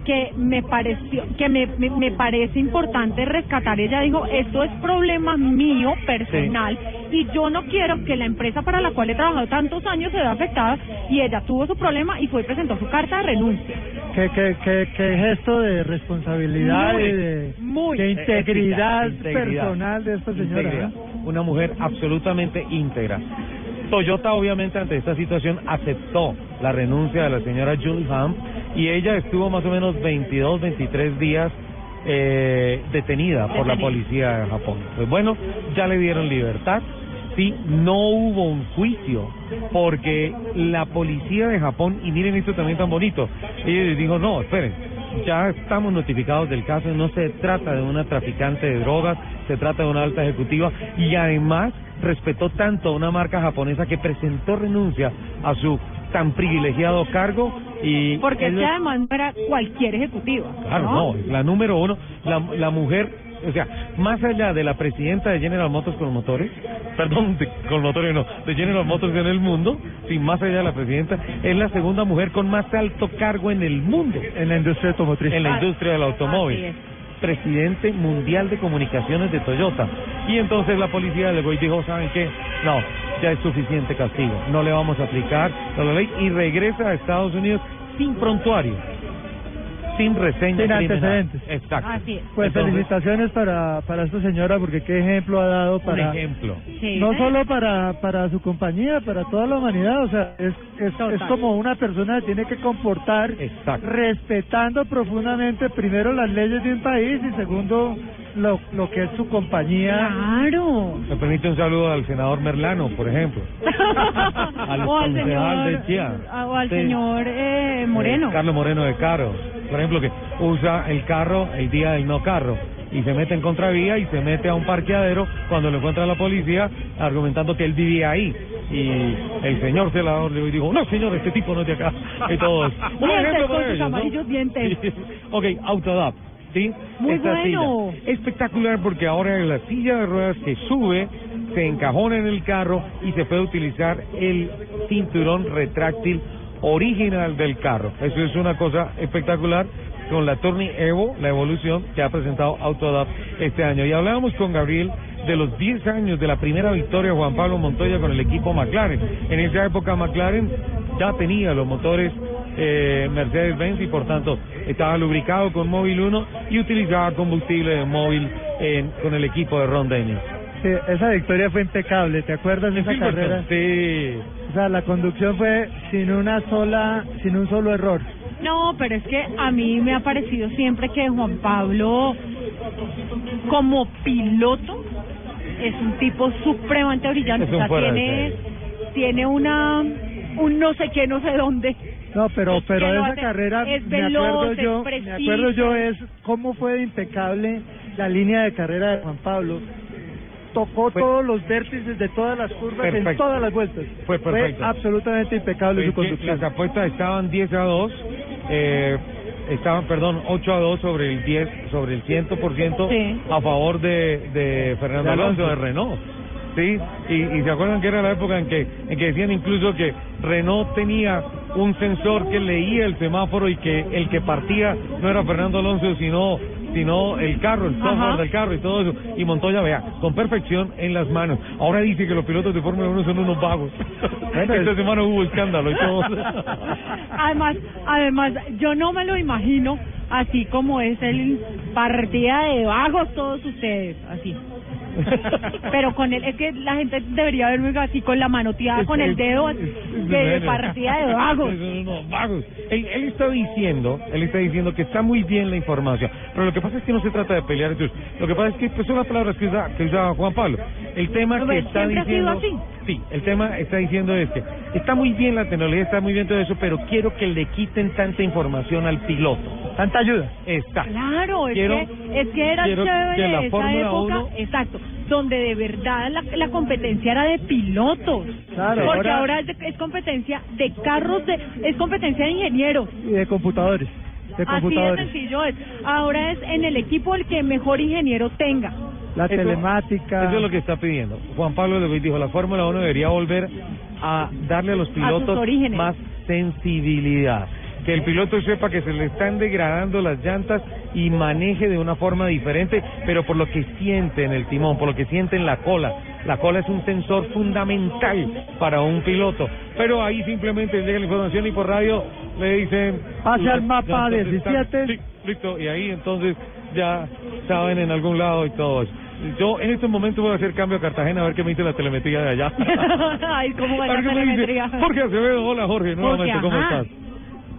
que me pareció, que me parece importante rescatar. Ella dijo, esto es problema mío, personal, y yo no quiero que la empresa para la cual he trabajado tantos años se vea afectada, y ella tuvo su problema y fue y presentó su carta de renuncia. Qué gesto de responsabilidad y de integridad personal de esta señora. Una mujer absolutamente íntegra. Toyota, obviamente, ante esta situación aceptó la renuncia de la señora Julie Hamm, y ella estuvo más o menos 22, 23 días detenida por la policía de Japón. Pues bueno, ya le dieron libertad. Sí, no hubo un juicio, porque la policía de Japón, y miren esto también tan bonito, ella dijo, no, esperen, ya estamos notificados del caso, no se trata de una traficante de drogas, se trata de una alta ejecutiva, y además respetó tanto a una marca japonesa que presentó renuncia a su tan privilegiado cargo. Y porque ella además no era cualquier ejecutiva. Claro, no, la número uno, la mujer. O sea, más allá de la presidenta de General Motors de General Motors en el mundo, más allá de la presidenta, es la segunda mujer con más alto cargo en el mundo, en la industria automotriz, en la industria del automóvil. Presidente mundial de comunicaciones de Toyota. Y entonces la policía llegó y dijo, ¿saben qué? No, ya es suficiente castigo, no le vamos a aplicar la ley, y regresa a Estados Unidos sin prontuario. sin reseña, sin antecedentes. Exacto. Así es. Pues entonces, felicitaciones para esta señora, porque qué ejemplo ha dado para... Un ejemplo. Sí, no solo para su compañía, para toda la humanidad. O sea, es como una persona que tiene que comportar, exacto, respetando profundamente primero las leyes de un país y segundo lo que es su compañía. Claro. Me permite un saludo al senador Merlano, por ejemplo. O al señor de Chía. O al señor Moreno. Carlos Moreno de Caro, por ejemplo, que usa el carro el día del no carro y se mete en contravía y se mete a un parqueadero cuando lo encuentra la policía argumentando que él vivía ahí. Y el señor celador le dijo, no señor, este tipo no es de acá. Y todos, un ejemplo para ellos, amarillos, dientes. Ok, Autodap. ¿Sí? Muy esta bueno. Silla. Espectacular, porque ahora en la silla de ruedas se sube, se encajona en el carro y se puede utilizar el cinturón retráctil original del carro. Eso es una cosa espectacular con la Torni Evo, la evolución que ha presentado Autoadapt este año. Y hablábamos con Gabriel de los 10 años de la primera victoria de Juan Pablo Montoya con el equipo McLaren. En esa época McLaren ya tenía los motores Mercedes-Benz y por tanto estaba lubricado con Móvil 1 y utilizaba combustible de Móvil con el equipo de Ron Dennis. Sí, esa victoria fue impecable, ¿te acuerdas de esa carrera? Sí. O sea, la conducción fue sin un solo error. No, pero es que a mí me ha parecido siempre que Juan Pablo, como piloto, es un tipo supremamente brillante. O sea, tiene un no sé qué, no sé dónde. No, pero esa carrera, me acuerdo yo, es cómo fue de impecable la línea de carrera de Juan Pablo. Tocó todos los vértices de todas las curvas, perfecto, en todas las vueltas. Fue absolutamente impecable su conducción. Las apuestas estaban 10-2, estaban, perdón, 8-2 sobre el 10, sobre el 100%, sí, a favor de Fernando Alonso de Renault. Sí, y se acuerdan que era la época en que decían incluso que Renault tenía un sensor que leía el semáforo y que el que partía no era Fernando Alonso, sino el carro, el software del carro y todo eso. Y Montoya, vea, con perfección en las manos. Ahora dice que los pilotos de Fórmula 1 son unos vagos. Esta semana hubo escándalo y todo. Además, yo no me lo imagino así como es el partida de vagos todos ustedes, así. Pero con él, es que la gente debería verme así con la manoteada, con el dedo de partida de vagos. No, vagos. Él está diciendo que está muy bien la información, pero lo que pasa es que no se trata de pelear. Entonces, lo que pasa es que pues, son las palabras que usa Juan Pablo. El tema que está diciendo, sí, el tema está diciendo es que está muy bien la tecnología, está muy bien todo eso, pero quiero que le quiten tanta información al piloto, tanta ayuda. Está. Claro, es que era chévere la esa época, 1, exacto, donde de verdad la competencia era de pilotos, claro, porque ahora es competencia de carros, es competencia de ingenieros y de computadores. Así de sencillo es. Ahora es en el equipo el que mejor ingeniero tenga. La telemática. Eso es lo que está pidiendo. Juan Pablo López dijo, la Fórmula 1 debería volver a darle a los pilotos más sensibilidad. Que el piloto sepa que se le están degradando las llantas y maneje de una forma diferente, pero por lo que siente en el timón, por lo que siente en la cola. La cola es un sensor fundamental para un piloto. Pero ahí simplemente llega la información y por radio le dicen... Pase al mapa 17. Sí, listo. Y ahí entonces ya saben en algún lado y todo eso. Yo en este momento voy a hacer cambio a Cartagena a ver qué me dice la telemetría de allá. Ay, ¿cómo va la telemetría? Jorge Acevedo, hola Jorge, nuevamente, ¿cómo estás?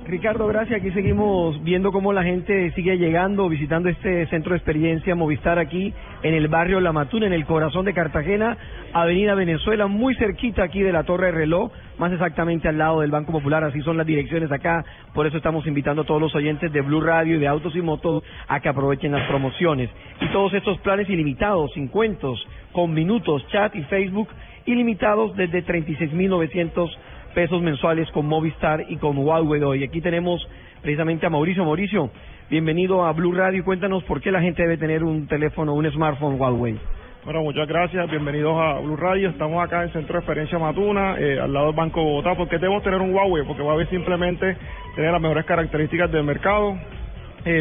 Ricardo, gracias. Aquí seguimos viendo cómo la gente sigue llegando, visitando este centro de experiencia Movistar aquí en el barrio La Matuna, en el corazón de Cartagena, Avenida Venezuela, muy cerquita aquí de la Torre Reloj, más exactamente al lado del Banco Popular. Así son las direcciones acá, por eso estamos invitando a todos los oyentes de Blue Radio y de Autos y Motos a que aprovechen las promociones. Y todos estos planes ilimitados, 50, con minutos, chat y Facebook, ilimitados desde 36.900 pesos mensuales con Movistar y con Huawei. Hoy aquí tenemos precisamente a Mauricio. Mauricio, bienvenido a Blue Radio y cuéntanos por qué la gente debe tener un teléfono, un smartphone Huawei. Bueno, muchas gracias, bienvenidos a Blue Radio, estamos acá en el Centro de Experiencia Matuna, al lado del Banco de Bogotá. ¿Por qué debemos tener un Huawei? Porque Huawei simplemente tiene las mejores características del mercado,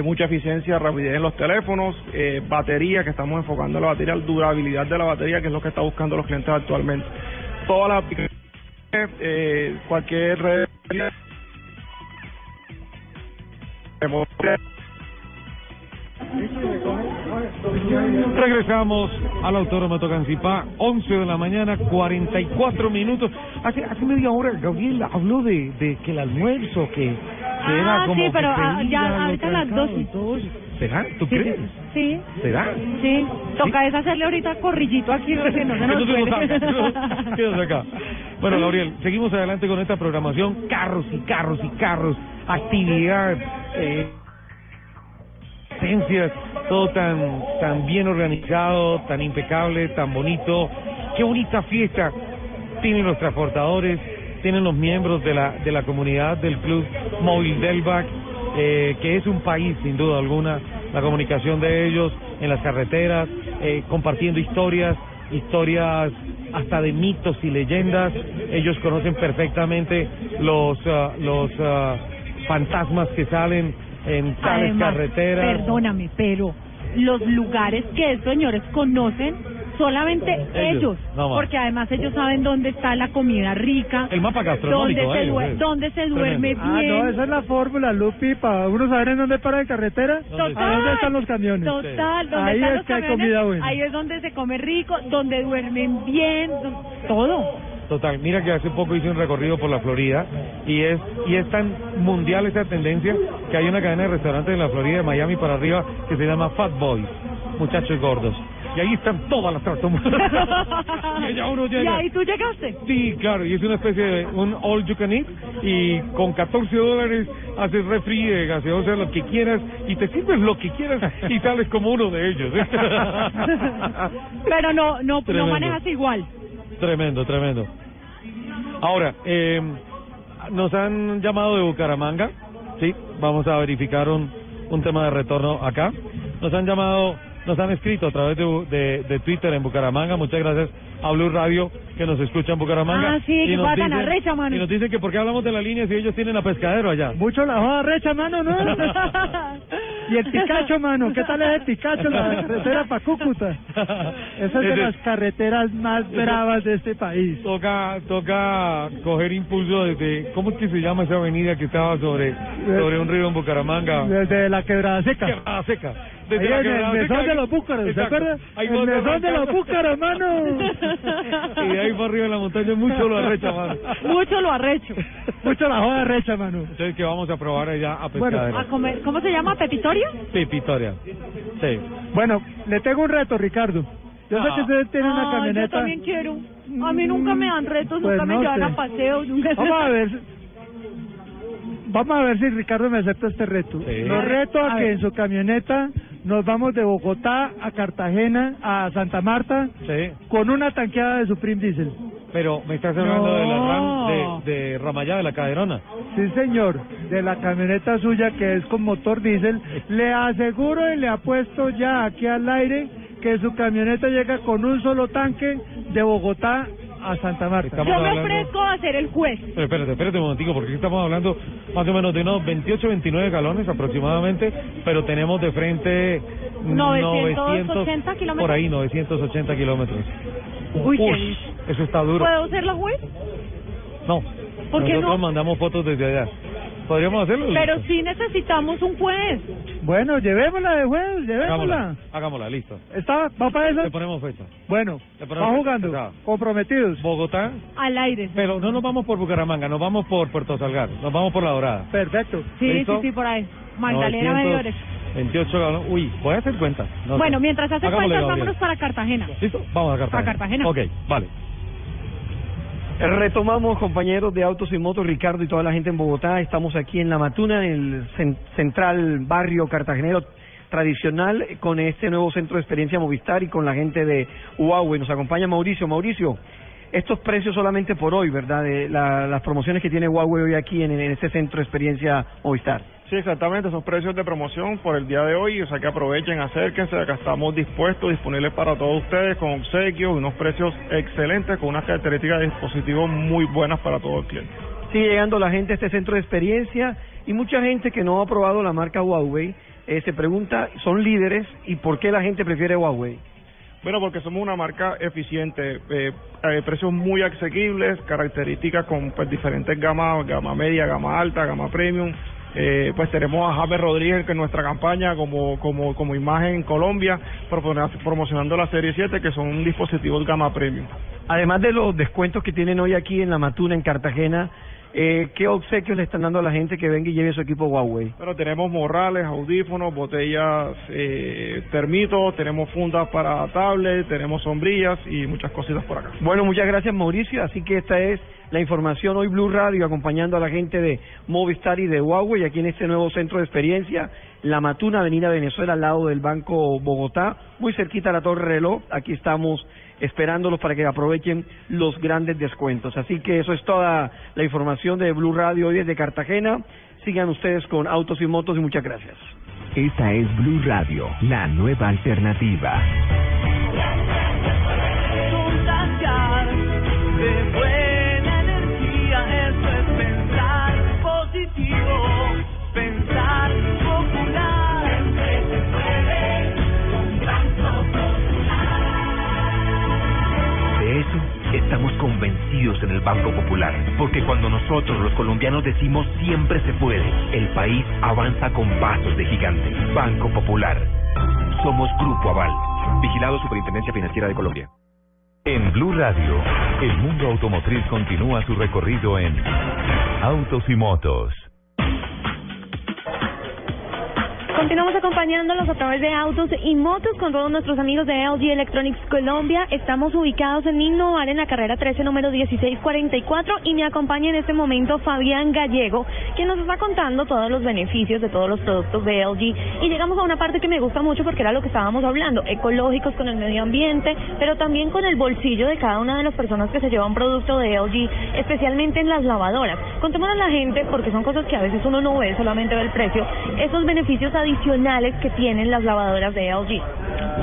mucha eficiencia, rapidez en los teléfonos, batería, que estamos enfocando la batería, durabilidad de la batería, que es lo que está buscando los clientes actualmente. Todas las aplicaciones, cualquier red Regresamos al Autódromo Tocancipá, 11 de la mañana, 44 minutos. Hace media hora Gabriela habló de que el almuerzo que era como... Sí, pero ya ahorita a las 12. ¿Será? ¿Tú crees? Sí. ¿Será? Sí. Toca es hacerle ahorita corrillito aquí, porque no se nos puede. Quédate acá. Bueno, Gabriel, seguimos adelante con esta programación. Carros y carros y carros, actividad, todo tan bien organizado, tan impecable, tan bonito. Qué bonita fiesta tienen los transportadores, tienen los miembros de la comunidad del Club Móvil Delvac, que es un país sin duda alguna, la comunicación de ellos en las carreteras, compartiendo historias hasta de mitos y leyendas. Ellos conocen perfectamente los fantasmas que salen en tales carreteras. Perdóname, pero los lugares que estos señores conocen solamente ellos, porque además ellos saben dónde está la comida rica, el mapa gastronómico, dónde se duerme bien. Ah, no, esa es la fórmula, Lupi, para uno saber en dónde para de carretera, dónde están los camiones. Total, ¿dónde ahí están los camiones? Hay comida buena. Ahí es donde se come rico, donde duermen bien, todo. Total, mira que hace poco hice un recorrido por la Florida y es tan mundial esa tendencia que hay una cadena de restaurantes en la Florida, de Miami para arriba, que se llama Fat Boys, muchachos gordos. Y ahí están todas las tractomulas. ¿Y ahí tú llegaste? Sí, claro, y es una especie de un all you can eat, y con $14 haces refri de gaseosa, lo que quieras, y te sirves lo que quieras y sales como uno de ellos. Pero no manejas igual. Tremendo. Ahora, nos han llamado de Bucaramanga, sí, vamos a verificar un tema de retorno acá. Nos han llamado, nos han escrito a través de Twitter en Bucaramanga. Muchas gracias a Blue Radio que nos escucha en Bucaramanga. Ah, sí, y que nos dicen, recha, mano. Y nos dicen que por qué hablamos de la línea si ellos tienen a Pescadero allá. Mucho la joda recha, mano, ¿no? Y el Picacho, mano, ¿qué tal es el Picacho? La carretera para Cúcuta. Esa es de las carreteras más bravas de este país. Toca coger impulso desde, ¿cómo es que se llama esa avenida que estaba sobre un río en Bucaramanga? Desde la Quebrada Seca. Desde la Quebrada Seca. El mesón de los Búcaros, ¿se acuerda? El mesón de los Búcaros, mano. Y de ahí para arriba de la montaña, mucho lo arrecha, mano. Mucho la joda recha, mano. Entonces, ¿qué vamos a probar allá a Pescadero? Bueno, a comer, ¿cómo se llama? ¿Pepitoria? Sí, Pepitoria. Sí. Bueno, le tengo un reto, Ricardo. Yo sé que ustedes tienen una camioneta. Yo también quiero. A mí nunca me dan retos, pues nunca me llevan a paseos. Vamos a ver si Ricardo me acepta este reto. Sí. Lo reto a que en su camioneta nos vamos de Bogotá a Cartagena, a Santa Marta, con una tanqueada de Supreme Diesel. Pero me estás hablando de la RAM, de Ramayá, de la Caderona. Sí, señor, de la camioneta suya que es con motor diésel. Le aseguro y le apuesto ya aquí al aire que su camioneta llega con un solo tanque de Bogotá a Santa Marta. Yo me ofrezco a ser el juez. Pero espérate un momentico, porque estamos hablando más o menos de unos 28, 29 galones aproximadamente, pero tenemos de frente 980 kilómetros. Por ahí, 980 kilómetros. Uy, eso está duro. ¿Puedo ser la juez? No. ¿Por qué nosotros no? Mandamos fotos desde allá. ¿Podríamos hacerlo? Pero sí necesitamos un juez. Bueno, llevémosla de juez, Hagámosla, listo. ¿Va para eso? Le ponemos fecha. Bueno, vamos jugando, comprometidos. Bogotá. Al aire. Pero no nos vamos por Bucaramanga, nos vamos por Puerto Salgar, nos vamos por La Dorada. Perfecto. Sí, por ahí. Magdalena Medores. 28 galones. Uy, voy a hacer cuentas. Bueno, mientras hace cuentas, vámonos para Cartagena. ¿Listo? Vamos a Cartagena. Ok, vale. Retomamos, compañeros de Autos y Motos, Ricardo y toda la gente en Bogotá. Estamos aquí en La Matuna, en el central barrio cartagenero tradicional, con este nuevo centro de experiencia Movistar y con la gente de Huawei. Nos acompaña Mauricio. Mauricio, estos precios solamente por hoy, ¿verdad? De las promociones que tiene Huawei hoy aquí en este centro de experiencia Movistar. Sí, exactamente, esos precios de promoción por el día de hoy, o sea que aprovechen, acérquense, acá estamos dispuestos, disponibles para todos ustedes, con obsequios, unos precios excelentes, con unas características de dispositivos muy buenas para todo el cliente. Sigue llegando la gente a este centro de experiencia y mucha gente que no ha probado la marca Huawei se pregunta, ¿son líderes y por qué la gente prefiere Huawei? Bueno, porque somos una marca eficiente, precios muy asequibles, características con diferentes gamas, gama media, gama alta, gama premium, pues tenemos a James Rodríguez, que en nuestra campaña como imagen en Colombia, promocionando la Serie 7, que son dispositivos Gama Premium. Además de los descuentos que tienen hoy aquí en La Matuna, en Cartagena, ¿qué obsequios le están dando a la gente que venga y lleve su equipo Huawei? Pero tenemos morrales, audífonos, botellas, termitos, tenemos fundas para tablets, tenemos sombrillas y muchas cositas por acá. Bueno, muchas gracias, Mauricio. Así que esta es la información hoy Blue Radio, acompañando a la gente de Movistar y de Huawei aquí en este nuevo centro de experiencia, La Matuna, Avenida Venezuela, al lado del Banco Bogotá, muy cerquita a la Torre Reloj. Aquí estamos esperándolos para que aprovechen los grandes descuentos. Así que eso es toda la información de Blue Radio hoy desde Cartagena. Sigan ustedes con Autos y Motos y muchas gracias. Esta es Blue Radio, la nueva alternativa. Estamos convencidos en el Banco Popular, porque cuando nosotros los colombianos decimos siempre se puede, el país avanza con pasos de gigante. Banco Popular. Somos Grupo Aval. Vigilado Superintendencia Financiera de Colombia. En Blue Radio, el mundo automotriz continúa su recorrido en Autos y Motos. Continuamos acompañándolos a través de Autos y Motos con todos nuestros amigos de LG Electronics Colombia. Estamos ubicados en Innovar, en la carrera 13, número 1644, y me acompaña en este momento Fabián Gallego, quien nos está contando todos los beneficios de todos los productos de LG. Y llegamos a una parte que me gusta mucho porque era lo que estábamos hablando, ecológicos con el medio ambiente, pero también con el bolsillo de cada una de las personas que se lleva un producto de LG, especialmente en las lavadoras. Contémonos a la gente, porque son cosas que a veces uno no ve, solamente ve el precio, esos beneficios adicionales que tienen las lavadoras de LG.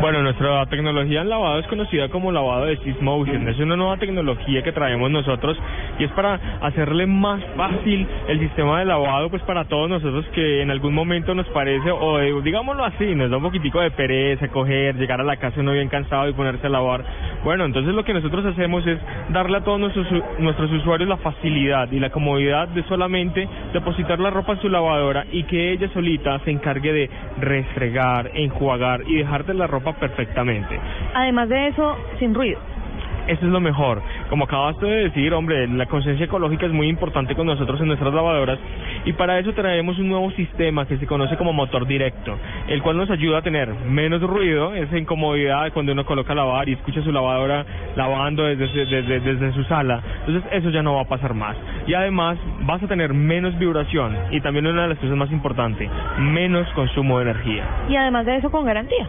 Bueno, nuestra tecnología en lavado es conocida como lavado de Six Motion. Es una nueva tecnología que traemos nosotros y es para hacerle más fácil el sistema de lavado, pues para todos nosotros que en algún momento nos parece, o digámoslo así, nos da un poquitico de pereza coger, llegar a la casa uno bien cansado y ponerse a lavar. Bueno, entonces lo que nosotros hacemos es darle a todos nuestros usuarios la facilidad y la comodidad de solamente depositar la ropa en su lavadora y que ella solita se encargue de restregar, enjuagar y dejarte la ropa perfectamente. Además de eso, sin ruido. Eso es lo mejor. Como acabaste de decir, hombre, la conciencia ecológica es muy importante con nosotros en nuestras lavadoras, y para eso traemos un nuevo sistema que se conoce como motor directo, el cual nos ayuda a tener menos ruido, esa incomodidad cuando uno coloca a lavar y escucha su lavadora lavando desde su sala. Entonces eso ya no va a pasar más. Y además vas a tener menos vibración y también una de las cosas más importantes, menos consumo de energía. Y además de eso, con garantía.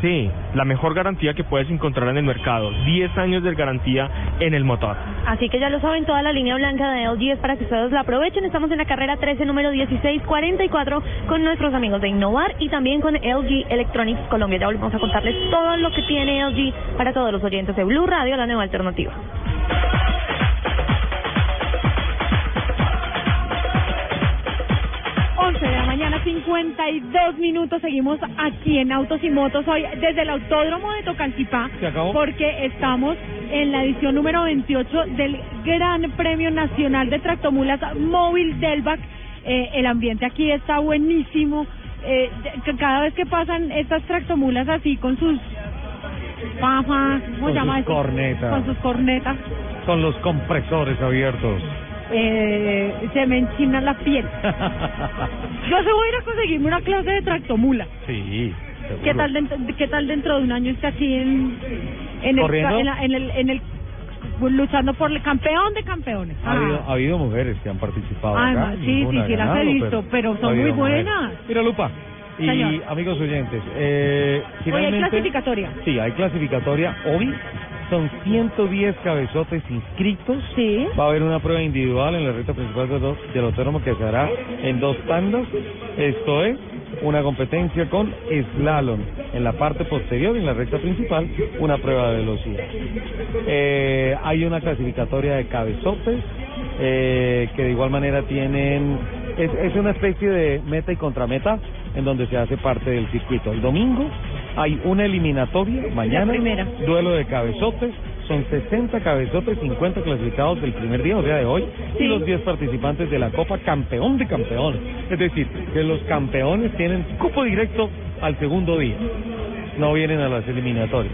Sí, la mejor garantía que puedes encontrar en el mercado, 10 años de garantía en el motor. Así que ya lo saben, toda la línea blanca de LG es para que ustedes la aprovechen. Estamos en la carrera 13, número 1644, con nuestros amigos de Innovar y también con LG Electronics Colombia. Ya volvemos a contarles todo lo que tiene LG para todos los oyentes de Blue Radio, la nueva alternativa. De la mañana, 52 minutos. Seguimos aquí en Autos y Motos hoy desde el Autódromo de Tocancipá, porque estamos en la edición número 28 del Gran Premio Nacional de Tractomulas Móvil Delvac. El ambiente aquí está buenísimo. Cada vez que pasan estas tractomulas así con sus papas, ¿cómo se llama eso? Con sus cornetas. Son los compresores abiertos. Se me enchina la piel. Yo se voy a ir a conseguirme una clase de tractomula. Sí, seguro. ¿Qué tal dentro de un año esté aquí en el luchando por el campeón de campeones? Ha habido mujeres que han participado. Además, acá, sí, las he visto, pero son muy buenas. Mujeres. Mira, Lupa. Y señor, amigos oyentes, finalmente, hoy hay clasificatoria. Sí, hay clasificatoria hoy. Son 110 cabezotes inscritos. Sí. Va a haber una prueba individual en la recta principal del autónomo que se hará en dos tandas. Esto es una competencia con slalom en la parte posterior y en la recta principal una prueba de velocidad. Hay una clasificatoria de cabezotes que de igual manera tienen... Es una especie de meta y contrameta en donde se hace parte del circuito. El domingo hay una eliminatoria, mañana, duelo de cabezotes, Son 60 cabezotes, 50 clasificados del primer día, o sea, de hoy, sí. Y los 10 participantes de la Copa Campeón de Campeones. Es decir, que los campeones tienen cupo directo al segundo día. No vienen a las eliminatorias.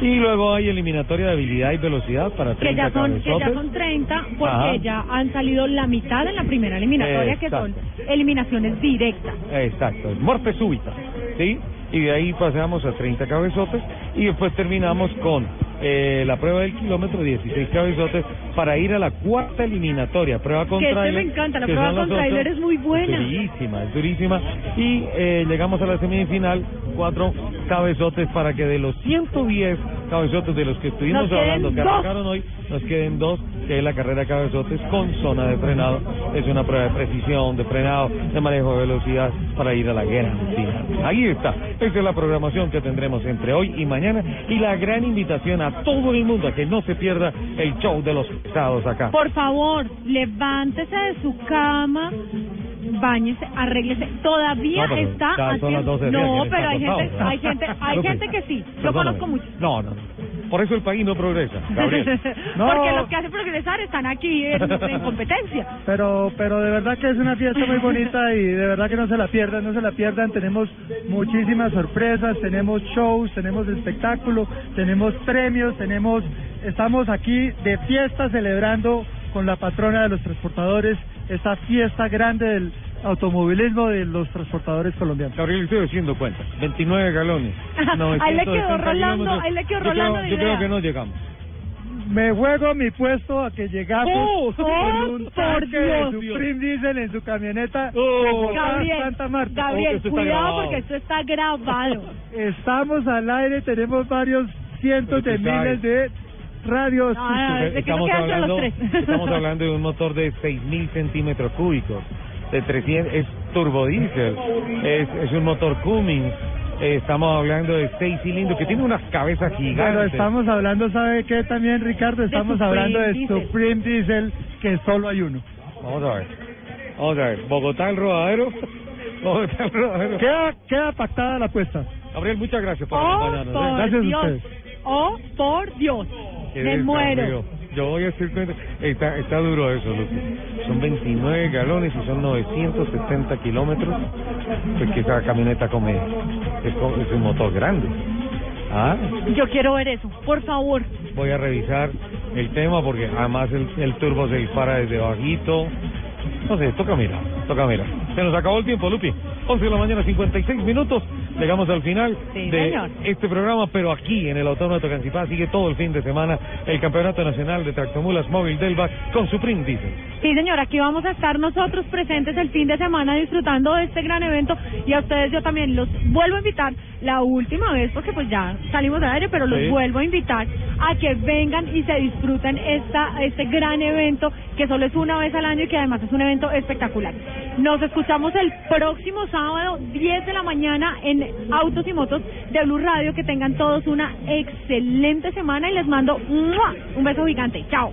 Y luego hay eliminatoria de habilidad y velocidad para 30 cabezotes. Que ya son 30, porque ajá, ya han salido la mitad en la primera eliminatoria, exacto, que son eliminaciones directas. Exacto, muerte súbita, ¿sí? Y de ahí pasamos a 30 cabezotes y después terminamos con la prueba del kilómetro, 16 cabezotes, para ir a la cuarta eliminatoria, prueba con trailer. Que me encanta, la prueba con trailer es muy buena. Es durísima, y llegamos a la semifinal, 4 cabezotes para que de los 110 cabezotes de los que estuvimos hablando, que arrancaron hoy, nos queden 2, que es la carrera de cabezotes con zona de frenado. Es una prueba de precisión, de frenado, de manejo de velocidad para ir a la gran final. Ahí está, esa es la programación que tendremos entre hoy y mañana, y la gran invitación a todo el mundo a que no se pierda el show de los pesados acá. Por favor, levántese de su cama, báñese, arréglese, todavía no, está haciendo... No, pero hay gente que sí, yo conozco mucho. No. Por eso el país no progresa, Gabriel. No. Porque los que hacen progresar están aquí en competencia. Pero de verdad que es una fiesta muy bonita y de verdad que no se la pierdan. Tenemos muchísimas sorpresas, tenemos shows, tenemos espectáculos, tenemos premios, estamos aquí de fiesta celebrando con la patrona de los transportadores esta fiesta grande del automovilismo de los transportadores colombianos. Gabriel, estoy haciendo cuenta, 29 galones. Ahí le quedó Rolando. Yo creo que no llegamos. Me juego mi puesto a que llegamos con un tanque de Supreme Diesel en su camioneta. Gabriel, Santa Marta. Gabriel, cuidado porque esto está grabado. Estamos al aire, tenemos varios cientos de miles de radios. Estamos hablando de un motor de 6.000 centímetros cúbicos. De 300, es turbodiesel, es un motor Cummins, estamos hablando de 6 cilindros, que tiene unas cabezas gigantes. Pero estamos hablando, ¿sabe qué también, Ricardo? Estamos hablando de Supreme Diesel, que solo hay uno. Vamos a ver, Bogotá el rodadero, Queda pactada la apuesta. Gabriel, muchas gracias por acompañarnos. Gracias a ustedes. Oh, por Dios, me muero. Yo voy a decir, está duro eso, Luque. Son 29 galones y son 970 kilómetros, pues que esa camioneta es un motor grande. Yo quiero ver eso, por favor. Voy a revisar el tema porque además el turbo se dispara desde bajito. No sé, toca mirar. Se nos acabó el tiempo, Lupi. 11 de la mañana, 56 minutos. Llegamos al final este programa, pero aquí en el Autódromo Tocancipá sigue todo el fin de semana el Campeonato Nacional de Tractomulas Móvil del BAC con Supreme Diesel. Sí, señor, aquí vamos a estar nosotros presentes el fin de semana disfrutando de este gran evento, y a ustedes yo también los vuelvo a invitar, la última vez porque pues ya salimos de aire, pero los vuelvo a invitar a que vengan y se disfruten este gran evento que solo es una vez al año y que además es un evento espectacular. Nos escuchamos el próximo sábado 10 de la mañana en Autos y Motos de Blue Radio. Que tengan todos una excelente semana y les mando un beso gigante. Chao.